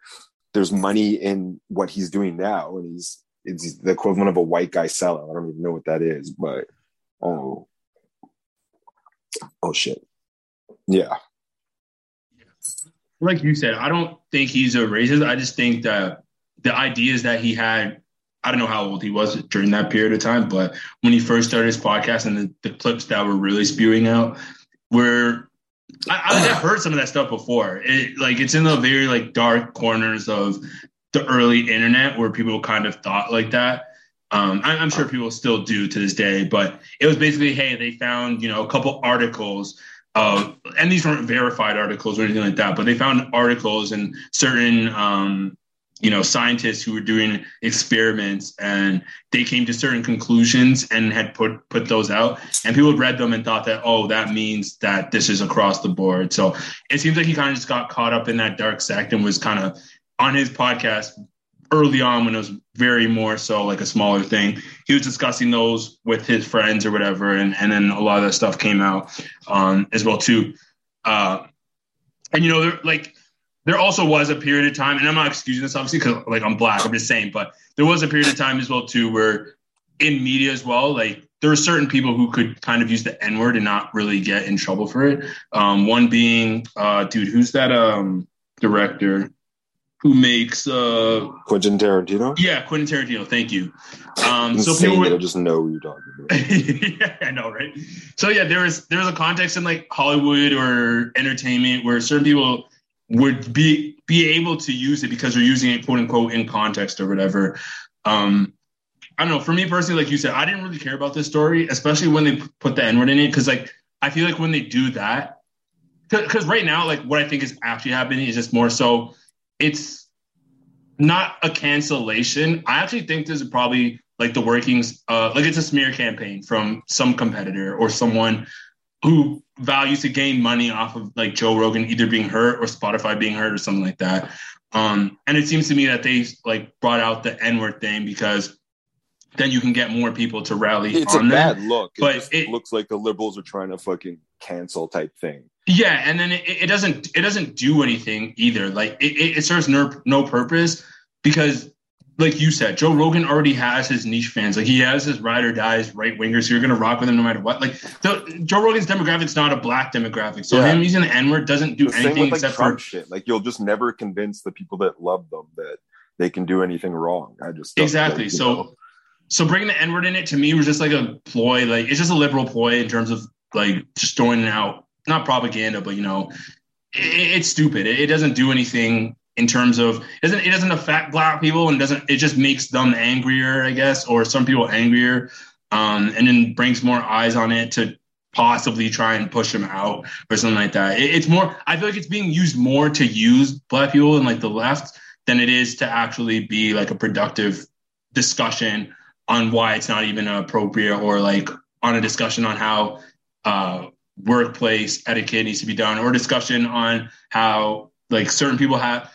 there's money in what he's doing now, and it's the equivalent of a white guy sellout. I don't even know what that is, but oh shit, yeah. Like you said, I don't think he's a racist. I just think that the ideas that he had, I don't know how old he was during that period of time, but when he first started his podcast and the clips that were really spewing out were, I have heard some of that stuff before. It's in the very like dark corners of the early internet where people kind of thought like that. I'm sure people still do to this day, but it was basically, hey, they found, you know, a couple articles and these weren't verified articles or anything like that, but they found articles and certain, you know, scientists who were doing experiments, and they came to certain conclusions and had put those out, and people read them and thought that, oh, that means that this is across the board. So it seems like he kind of just got caught up in that dark sect and was kind of on his podcast early on when it was very more so like a smaller thing. He was discussing those with his friends or whatever. And then a lot of that stuff came out as well too. And you know, there also was a period of time, and I'm not excusing this obviously because like I'm black, I'm just saying, but there was a period of time as well too where in media as well, like there were certain people who could kind of use the N-word and not really get in trouble for it. One being, dude, who's that director who makes Quentin Tarantino? Yeah, Quentin Tarantino. Thank you. So people would just know what you're talking about. Yeah, I know, right? So yeah, there was a context in like Hollywood or entertainment where certain people would be able to use it because they're using it, quote unquote, in context or whatever. I don't know. For me personally, like you said, I didn't really care about this story, especially when they put the N-word in it, because like I feel like when they do that, because right now, like what I think is actually happening is just more so it's not a cancellation. I actually think this is probably like the workings, like it's a smear campaign from some competitor or someone who values to gain money off of like Joe Rogan either being hurt or Spotify being hurt or something like that. And it seems to me that they like brought out the N-word thing because then you can get more people to rally it's on that. It's a bad look. But it looks like the liberals are trying to fucking cancel type thing. Yeah, and then it doesn't do anything either. Like it serves no purpose because like you said, Joe Rogan already has his niche fans. Like, he has his ride or dies right wingers who are going to rock with him no matter what. Like, Joe Rogan's demographic's not a black demographic. So him using the N-word doesn't do anything with, like, except Trump for shit. Like, you'll just never convince the people that love them that they can do anything wrong. I just exactly. So bringing the N-word in it, to me, was just like a ploy. Like, it's just a liberal ploy in terms of, like, just throwing out, not propaganda, but, you know, it's stupid. It doesn't do anything in terms of, it doesn't affect black people, and it just makes them angrier, I guess, or some people angrier, and then brings more eyes on it to possibly try and push them out or something like that. It's more, I feel like it's being used more to use black people and, like, the left than it is to actually be, like, a productive discussion on why it's not even appropriate, or, like, on a discussion on how workplace etiquette needs to be done, or a discussion on how, like, certain people have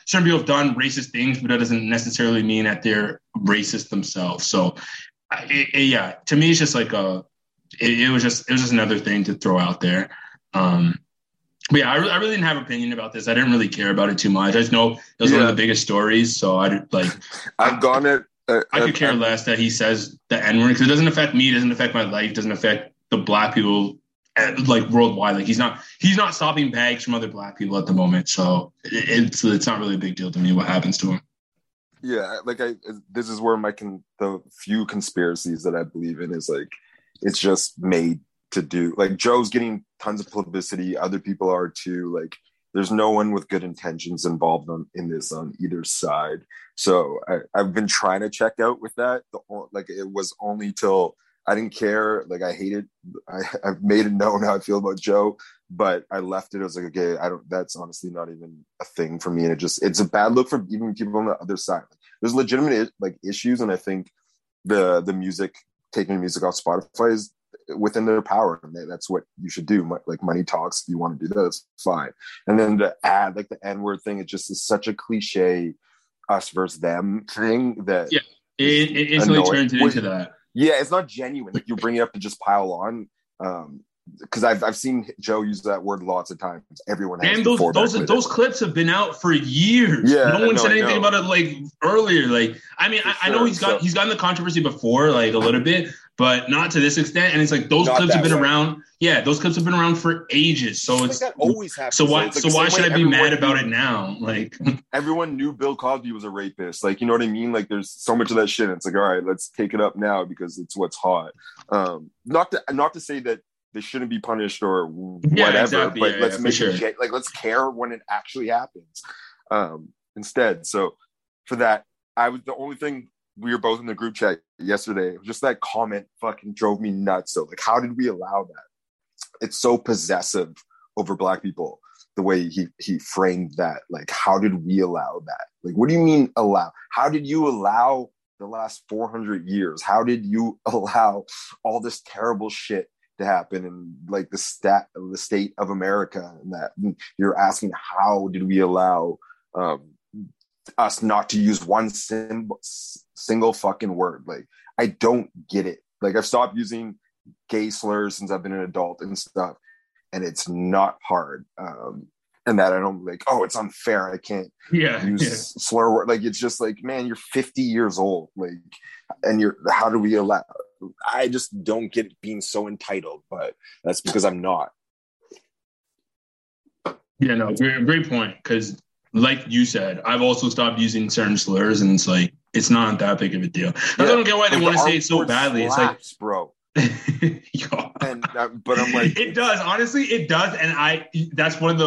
done racist things, but that doesn't necessarily mean that they're racist themselves. So to me, it's just like it was just another thing to throw out there. But yeah, I really didn't have an opinion about this. I didn't really care about it too much. I just know it was one of the biggest stories. So I could care less that he says the N-word, because it doesn't affect me, it doesn't affect my life, it doesn't affect the black people, like, worldwide. Like, he's not stopping bags from other black people at the moment, so it's not really a big deal to me what happens to him. Yeah, like, this is where the few conspiracies that I believe in is, like, it's just made to do. Like, Joe's getting tons of publicity, other people are too. Like, there's no one with good intentions involved in this on either side. So I've been trying to check out with that. It was only till I didn't care. Like, I hate it. I've made it known how I feel about Joe, but I left it. I was like, okay, that's honestly not even a thing for me. And it's a bad look for even people on the other side. There's legitimate, like, issues. And I think the music, taking music off Spotify is within their power, and that's what you should do. Like, money talks. If you want to do that, that's fine. And then to add, like, the N-word thing, it just is such a cliche us versus them thing that it instantly turns it into that. Yeah, it's not genuine. Like, you bring it up to just pile on, because I've seen Joe use that word lots of times. Everyone has. And those clips have been out for years. Yeah, no one said anything about it, like, earlier. Like, I mean, I know he's gotten the controversy before, like, a little bit, but not to this extent. And it's like those clips have been around. Yeah, those clips have been around for ages. So it's like that always happens. So why should I be mad about it now? Like, everyone knew Bill Cosby was a rapist. Like, you know what I mean? Like, there's so much of that shit. And it's like, all right, let's take it up now because it's what's hot. Not to say that they shouldn't be punished or whatever, but let's make sure, like, let's care when it actually happens instead. So for that, the only thing. We were both in the group chat yesterday. Just that comment fucking drove me nuts. So, like, how did we allow that? It's so possessive over black people, the way he framed that. Like, how did we allow that? Like, what do you mean allow? How did you allow the last 400 years? How did you allow all this terrible shit to happen in, like, the state of America? And that you're asking, how did we allow us not to use one single fucking word? Like, I don't get it. Like, I've stopped using gay slurs since I've been an adult and stuff, and it's not hard. And that I don't, like, oh, it's unfair, I can't use slur word. Like, it's just like, man, you're 50 years old, like, and how do we allow? I just don't get it, being so entitled, but that's because I'm not. Yeah, no, great point, because, like you said, I've also stopped using certain slurs, and it's like, it's not that big of a deal. Yeah. I don't get why they want to say it so badly. Slaps, it's like, bro. But I'm like, it does. Honestly, it does. And that was probably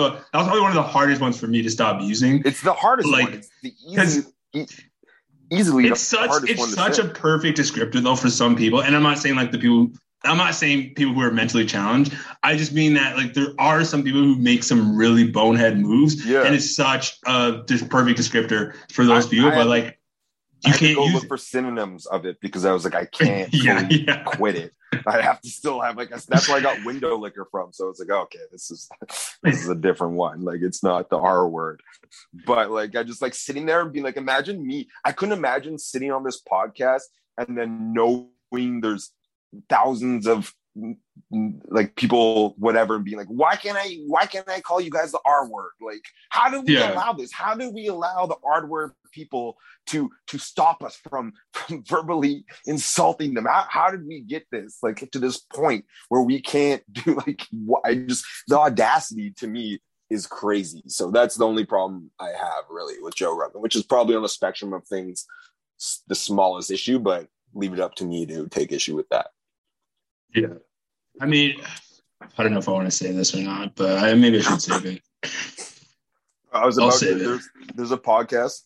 one of the hardest ones for me to stop using. It's the hardest one. It's the easily. It's such a perfect descriptor though for some people. And I'm not saying I'm not saying people who are mentally challenged. I just mean that, like, there are some people who make some really bonehead moves, and it's such a perfect descriptor for those people. But, like, you can't look for synonyms of it because I was like, I can't quit it. I have to still have, like, that's where I got window licker from. So it's like, okay, this is a different one. Like, it's not the R word. But, like, I just, like, sitting there and being like, imagine me. I couldn't imagine sitting on this podcast and then knowing there's thousands of like people, whatever, and being like, why can't I call you guys the R word? Like, how do we allow this? How do we allow the R word people to stop us from verbally insulting them? How did we get this, like, to this point where we can't do, like, what? I just, the audacity to me is crazy. So that's the only problem I have really with Joe Rogan, which is probably on the spectrum of things the smallest issue, but leave it up to me to take issue with that. Yeah. I mean, I don't know if I want to say this or not, but maybe I should save it. There's a podcast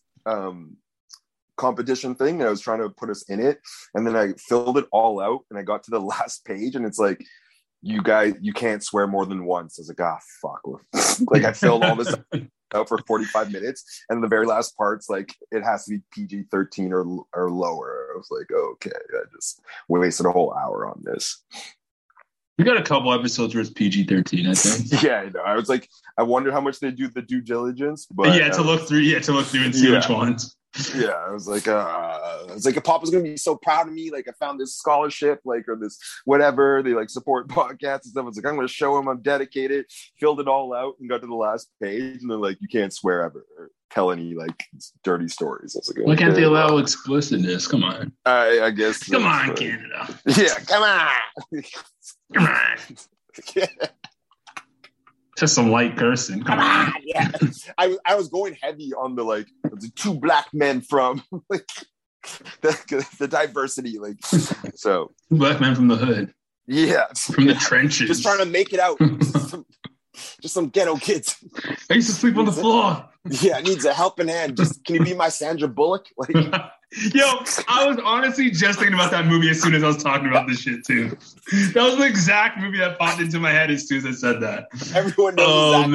competition thing, and I was trying to put us in it, and then I filled it all out, and I got to the last page, and it's like, you guys, you can't swear more than once. I was like, fuck. Like, I filled all this out for 45 minutes. And the very last part's like, it has to be PG-13 or lower. I was like, okay, I just wasted a whole hour on this. You got a couple episodes where it's PG-13, I think. Yeah, I know. I was like, I wondered how much they do the due diligence. But yeah, to look through and see which ones. Yeah, I was like, Papa's gonna be so proud of me. Like, I found this scholarship, like, or this whatever. They like support podcasts and stuff. I was like, I'm gonna show him I'm dedicated. Filled it all out and got to the last page, and they're like, you can't swear ever or tell any like dirty stories. I was like, okay. Why can't they allow explicitness? Come on. I guess. Come on, Canada. Yeah, come on. Come on. Yeah. Just some light cursing. Come on. Yeah. I was going heavy on the, like, the two black men from, like, the diversity, like, so. Two black men from the hood. Yeah. From the trenches. Just trying to make it out. just some ghetto kids. I used to sleep on the floor. Yeah, needs a helping hand. Just, can you be my Sandra Bullock? Like, yo, I was honestly just thinking about that movie as soon as I was talking about this shit too. That was the exact movie that popped into my head as soon as I said that. Everyone knows. Oh, exactly,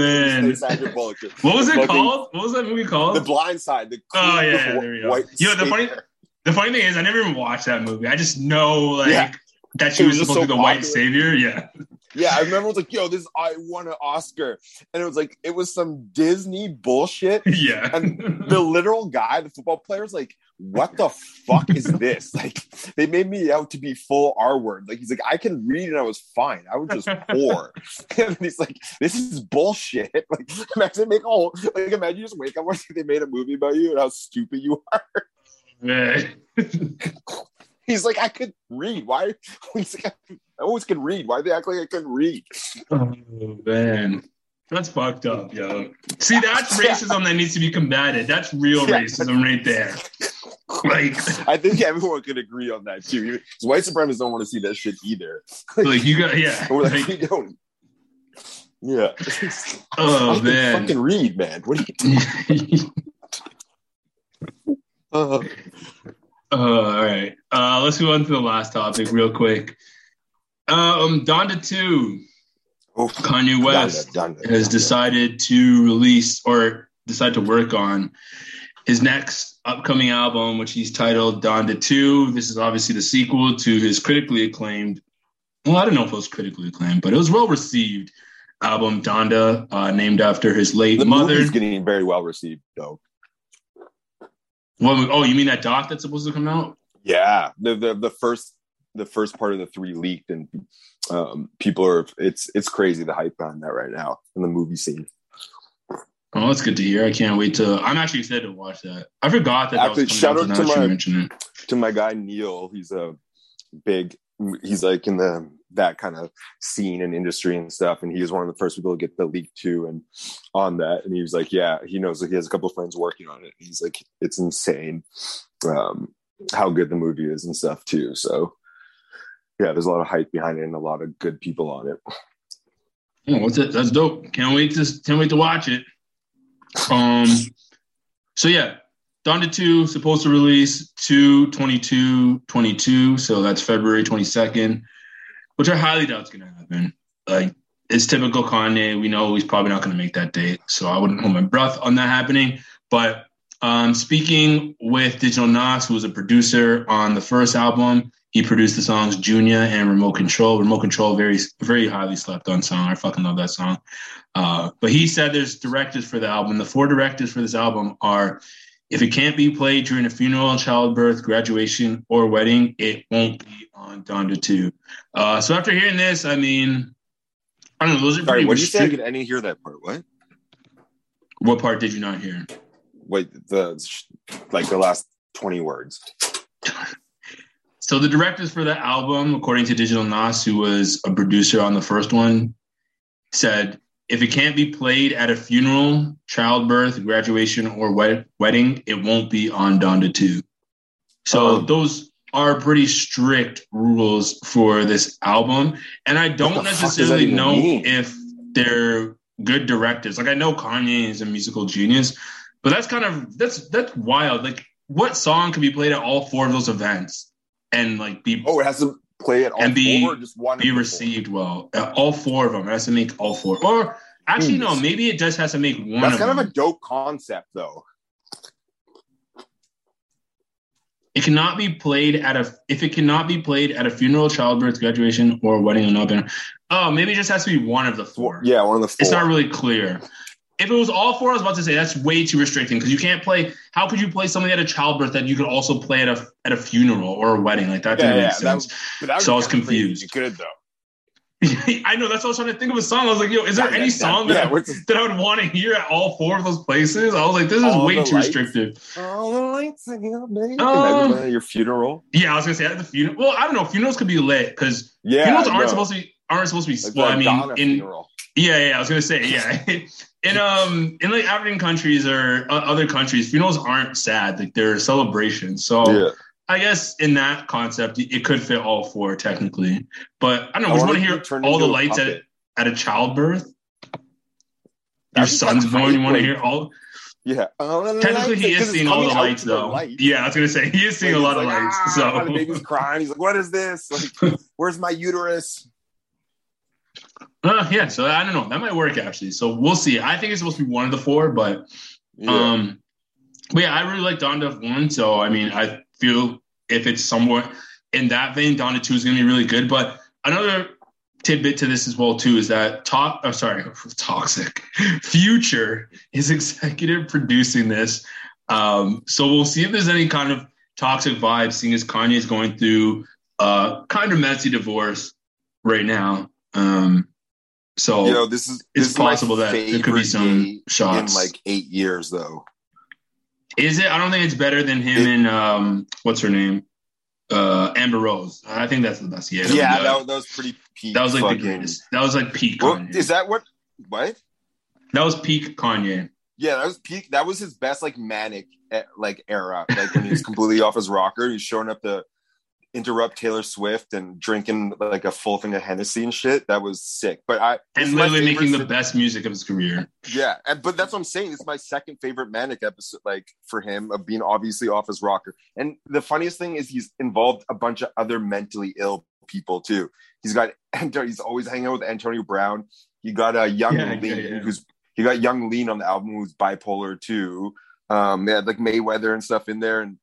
man. Sandra Bullock. What was it called? What was that movie called? The Blind Side. There we go. Yo, the funny thing is, I never even watched that movie. I just know, like, that she was supposed to be the white savior. Yeah. Yeah, I remember it was like, yo, I won an Oscar. And it was like, it was some Disney bullshit. Yeah. And the literal guy, the football player, was like, what the fuck is this? Like, they made me out to be full R word. Like, he's like, I can read and I was fine. I was just poor. And he's like, this is bullshit. Like, imagine you just wake up one day, they made a movie about you and how stupid you are. Man. He's like, I could read. Why? He's like, I always can read. Why they act like I couldn't read? Oh, man. That's fucked up, yo. See, that's racism that needs to be combated. That's real racism right there. Like, I think everyone could agree on that, too. White supremacists don't want to see that shit either. Like, you got, We're like, you don't. Yeah. Oh, man. Can fucking read, man. What are you doing? All right. Let's move on to the last topic real quick. Donda 2. Oof. Kanye West has decided to release or decide to work on his next upcoming album, which he's titled Donda 2. This is obviously the sequel to his critically acclaimed, well, I don't know if it was critically acclaimed, but it was well-received album, Donda, named after his late mother. It's getting very well-received, though. Well, you mean that doc that's supposed to come out? Yeah, the first part of the three leaked, and people are it's crazy the hype on that right now in the movie scene. Oh, that's good to hear. I can't wait to. I'm actually excited to watch that. I forgot that. Actually, shout out to my guy Neil. He's a big. He's like in that kind of scene and industry and stuff, and he was one of the first people to get the leak too and on that, and he was like, yeah, he knows, like, he has a couple of friends working on it. He's like, it's insane how good the movie is and stuff too. So yeah, there's a lot of hype behind it and a lot of good people on it. Yeah, that's dope. Can't wait to watch it. So yeah, Donda 2 supposed to release 2/22/22, so that's February 22nd, which I highly doubt is going to happen. Like, it's typical Kanye. We know he's probably not going to make that date, so I wouldn't hold my breath on that happening. But speaking with Digital Nas, who was a producer on the first album, he produced the songs Junior and Remote Control. Remote Control, very, very highly slept on song. I fucking love that song. But he said there's directives for the album. The 4 directives for this album are If it can't be played during a funeral, childbirth, graduation, or wedding, it won't be on Donda 2. So after hearing this, I mean, I don't know. Those are pretty— what did you say? I didn't hear that part. What? What part did you not hear? Wait, the last 20 words. So the directors for the album, according to Digital Nas, who was a producer on the first one, said, if it can't be played at a funeral, childbirth, graduation, or wedding, it won't be on Donda 2. So those are pretty strict rules for this album. And I don't necessarily know if they're good directors. Like, I know Kanye is a musical genius, but that's wild. Like, what song can be played at all four of those events and like be— it has to play at all four, or just one? Be received well at all four of them. It has to make all four. Or actually, no, maybe it just has to make one. That's kind of a dope concept, though. It cannot be played at a— if it cannot be played at a funeral, childbirth, graduation, or wedding, or nothing. Oh, maybe it just has to be one of the four. Yeah, one of the four. It's not really clear. If it was all four, I was about to say that's way too restricting, because you can't play— how could you play something at a childbirth that you could also play at a funeral or a wedding? Like, that didn't make sense. So I was confused. You could, though. I know. That's what I was trying to think of a song. I was like, yo, is there any song that I would want to hear at all four of those places? I was like, this is all way too restrictive. All the lights in your day. Your funeral. Yeah, I was going to say at the funeral. Well, I don't know. Funerals could be lit, because funerals aren't supposed to be. Well, I mean, in— yeah, I was going to say, yeah. In like African countries or other countries, funerals aren't sad. Like, they're celebrations. So I guess in that concept, it could fit all four technically. But I don't know. Would you want to hear all the lights at a childbirth? Your son's born. You want to hear all? Yeah. Technically, he is seeing all the lights, though. Yeah, I was going to say, he is seeing a lot of lights. So the baby's crying. He's like, what is this? Like, where's my uterus? Yeah, so I don't know. That might work, actually. So we'll see. I think it's supposed to be one of the four, but I really like Donda 1. So, I mean, I feel if it's somewhat in that vein, Donda 2 is going to be really good. But another tidbit to this as well, too, is that Toxic Future is executive producing this. So we'll see if there's any kind of toxic vibe, seeing as Kanye is going through a kind of messy divorce right now. So you know, it's possible that there could be some shots in like 8 years, though. Is it? I don't think it's better than him and what's her name, Amber Rose. I think that's the best. That was pretty peak. That was like the greatest. That was like peak. Well, Kanye. Is that what? That was peak Kanye. Yeah, that was peak. That was his best, like, manic like era, like when he was completely off his rocker. He's showing up the— interrupt Taylor Swift and drinking like a full thing of Hennessy and shit. That was sick. But literally making the best music of his career. Yeah, but that's what I'm saying. It's my second favorite manic episode, like, for him, of being obviously off his rocker. And the funniest thing is he's involved a bunch of other mentally ill people too. He's always hanging out with Antonio Brown. He got a Young Lean on the album, who's bipolar too. They had like Mayweather and stuff in there, and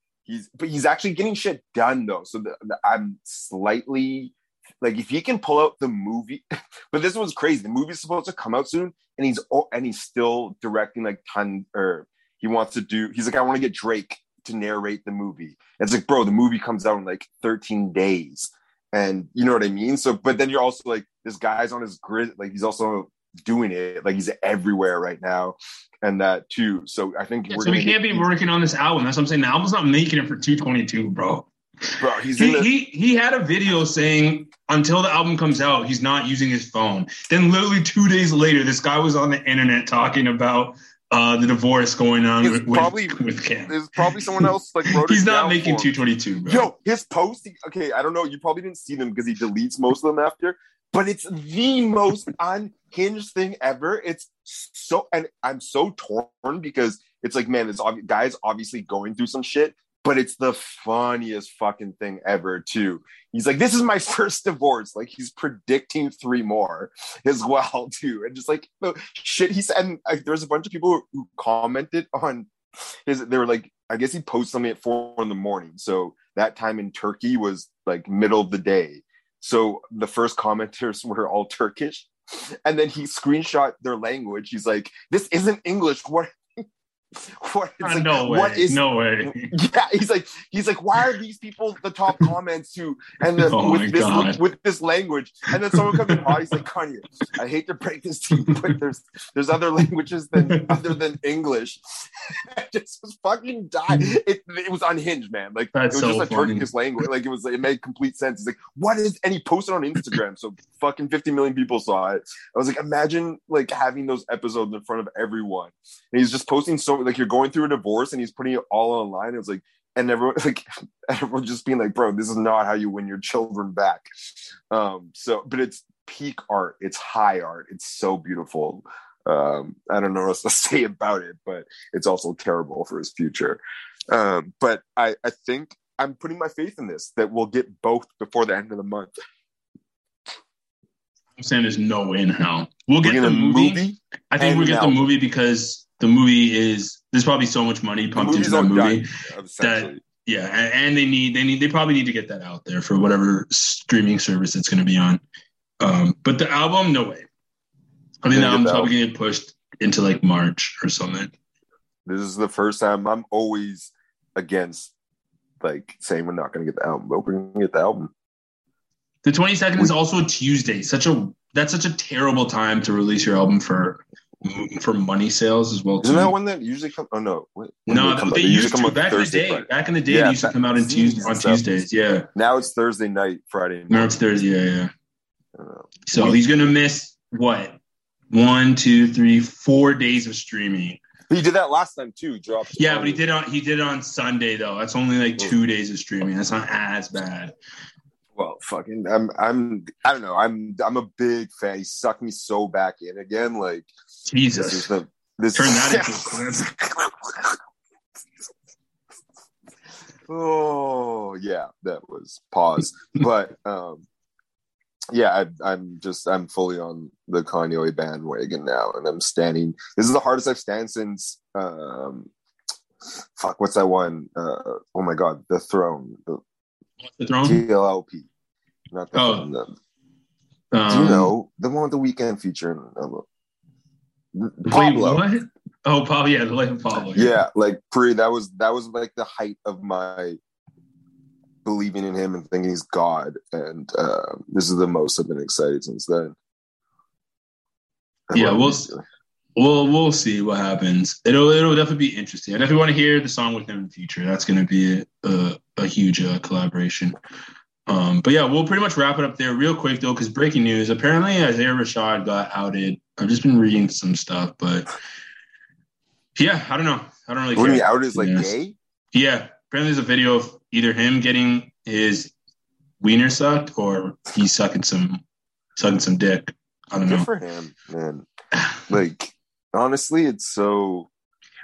he's actually getting shit done, though. So I'm slightly like, if he can pull out the movie, but this one's crazy. The movie's supposed to come out soon, and he's still directing like ton, or he wants to do. He's like, I want to get Drake to narrate the movie. It's like, bro, the movie comes out in like 13 days, and you know what I mean. So, but then you're also like, this guy's on his grid, like he's also doing it, like he's everywhere right now. And that too. So I think we can't be working on this album. That's what I'm saying. The album's not making it for 222, bro. Bro, he had a video saying until the album comes out, he's not using his phone. Then literally 2 days later, this guy was on the internet talking about the divorce going on with Cam. There's probably someone else like wrote. He's not making 222, bro. Yo, his post. Okay, I don't know. You probably didn't see them because he deletes most of them after. But it's the most unhinged thing ever. It's so, and I'm so torn because it's like, man, this guy's obviously going through some shit, but it's the funniest fucking thing ever, too. He's like, this is my first divorce. Like, he's predicting 3 more as well, too. And just like, shit, he said, and there was a bunch of people who commented on his, they were like, I guess he posted something at 4 a.m. So that time in Turkey was like middle of the day. So the first commenters were all Turkish, and then he screenshot their language. He's like, this isn't English. What? No way. Yeah, he's like, why are these people the top comments too? And then with this language, and then someone comes in and he's like, Kanye, I hate to break this to you, but there's other languages other than English. Just fucking died. It was unhinged, man. Like it was just a Turkish language. Like it made complete sense. It's like, what is? And he posted on Instagram, so fucking 50 million people saw it. I was like, imagine like having those episodes in front of everyone, and he's just posting so. Like you're going through a divorce and he's putting it all online. It was like, and everyone just being like, bro, this is not how you win your children back. But it's peak art. It's high art. It's so beautiful. I don't know what else to say about it, but it's also terrible for his future. But I think I'm putting my faith in this, that we'll get both before the end of the month. I'm saying there's no way in hell. We'll get the movie. I think we'll get the movie because the movie is, there's probably so much money pumped into that movie that, yeah. And they probably need to get that out there for whatever streaming service it's going to be on. But the album, no way. I mean, the album's probably going to get pushed into like March or something. This is the first time I'm always against like saying we're not going to get the album, but we're going to get the album. The 22nd is also a Tuesday. That's such a terrible time to release your album for money sales as well. Isn't that when that usually comes? Oh no, they usually come back in the day. Friday. Back in the day, yeah, they used to come out on Tuesdays. Yeah. Now it's Thursday night, Friday night. Now it's Thursday. Yeah. So he's gonna miss what? 1, 2, 3, 4 days of streaming. He did that last time too. Yeah, but he did it on Sunday though. That's only like 2 days of streaming. That's not as bad. Well, fucking, I don't know. I'm a big fan. He sucked me so back in again. Like, Jesus. Turn that into a clip. Oh, yeah. That was pause. But, yeah, I'm fully on the Kanye bandwagon now. And I'm standing. This is the hardest I've stand since, what's that one? Oh my God, The Throne. The Throne? TLLP. Not The Throne. Do you know the one with the Weekend featuring Pablo? What? Oh, Pablo. Yeah, The Life of Pablo. Yeah, like that was like the height of my believing in him and thinking he's God. And this is the most I've been excited since then. We'll see what happens. It'll definitely be interesting. I definitely want to hear the song with him in the future. That's going to be a huge collaboration. But yeah, we'll pretty much wrap it up there real quick though, because breaking news, apparently Isaiah Rashad got outed. I've just been reading some stuff, but yeah, I don't know. I don't really care. What do you mean outed is like gay? Yeah. Apparently there's a video of either him getting his wiener sucked or he's sucking some dick. I don't know. Good for him, man. Like, honestly, it's so.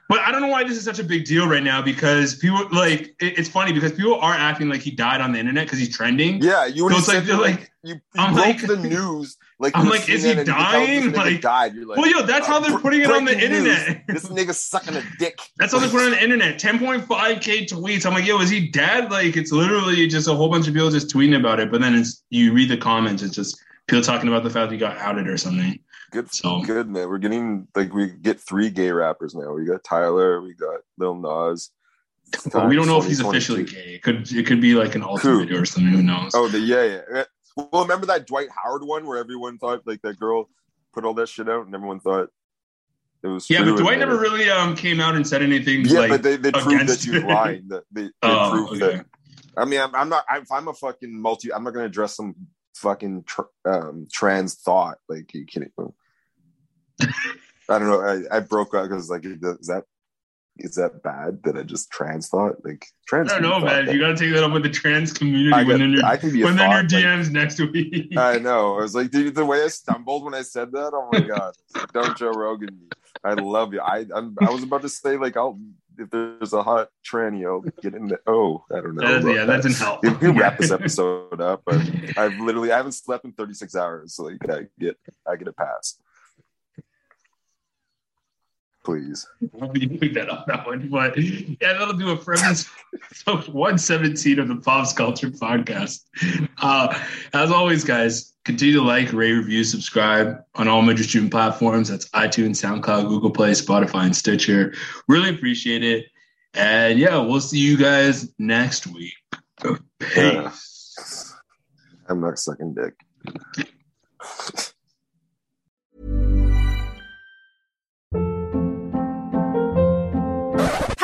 But I don't know why this is such a big deal right now, because people like it's funny because people are acting like he died on the internet because he's trending. Yeah, you would. So it's like they're like you broke like, the news. Like I'm like, is he dying? Like died. You're like, well, yo, that's how they're putting it on the internet. This nigga's sucking a dick. That's how they put it on the internet. 10.5K tweets. I'm like, yo, is he dead? Like it's literally just a whole bunch of people just tweeting about it. But then you read the comments. It's just people talking about the fact he got outed or something. Good, man. We're getting we get 3 gay rappers now. We got Tyler, we got Lil Nas. Well, we don't know if he's officially gay. It could be like an alternate video or something. Who knows? Oh, yeah. Well, remember that Dwight Howard one where everyone thought like that girl put all that shit out, and everyone thought it was. Yeah, but Dwight never really came out and said anything. Yeah, but they proved that you lied. That. I mean, I'm not. If I'm a fucking multi, I'm not gonna address some fucking trans thought. Like, are you kidding me? I don't know. I broke out because like, is that bad that I just trans thought? Like trans. I don't know, man. You gotta take that up with the trans community when they're in your DMs next week. I know. I was like, dude, the way I stumbled when I said that. Oh my God! Like, don't Joe Rogan me. I love you. I was about to say like I'll. If there's a hot tranny, I'll get in the. Oh, I don't know. That didn't help. You can wrap this episode up, but I haven't slept in 36 hours. So like I get a pass. Please. I'll be doing that on that one, but yeah, that'll do it for episode 117 of the Pops Culture Podcast. As always, guys, Continue to like, rate, review, subscribe on all major streaming platforms. That's iTunes, SoundCloud, Google Play, Spotify, and Stitcher. Really appreciate it. And yeah, we'll see you guys next week. Peace. I'm not sucking dick.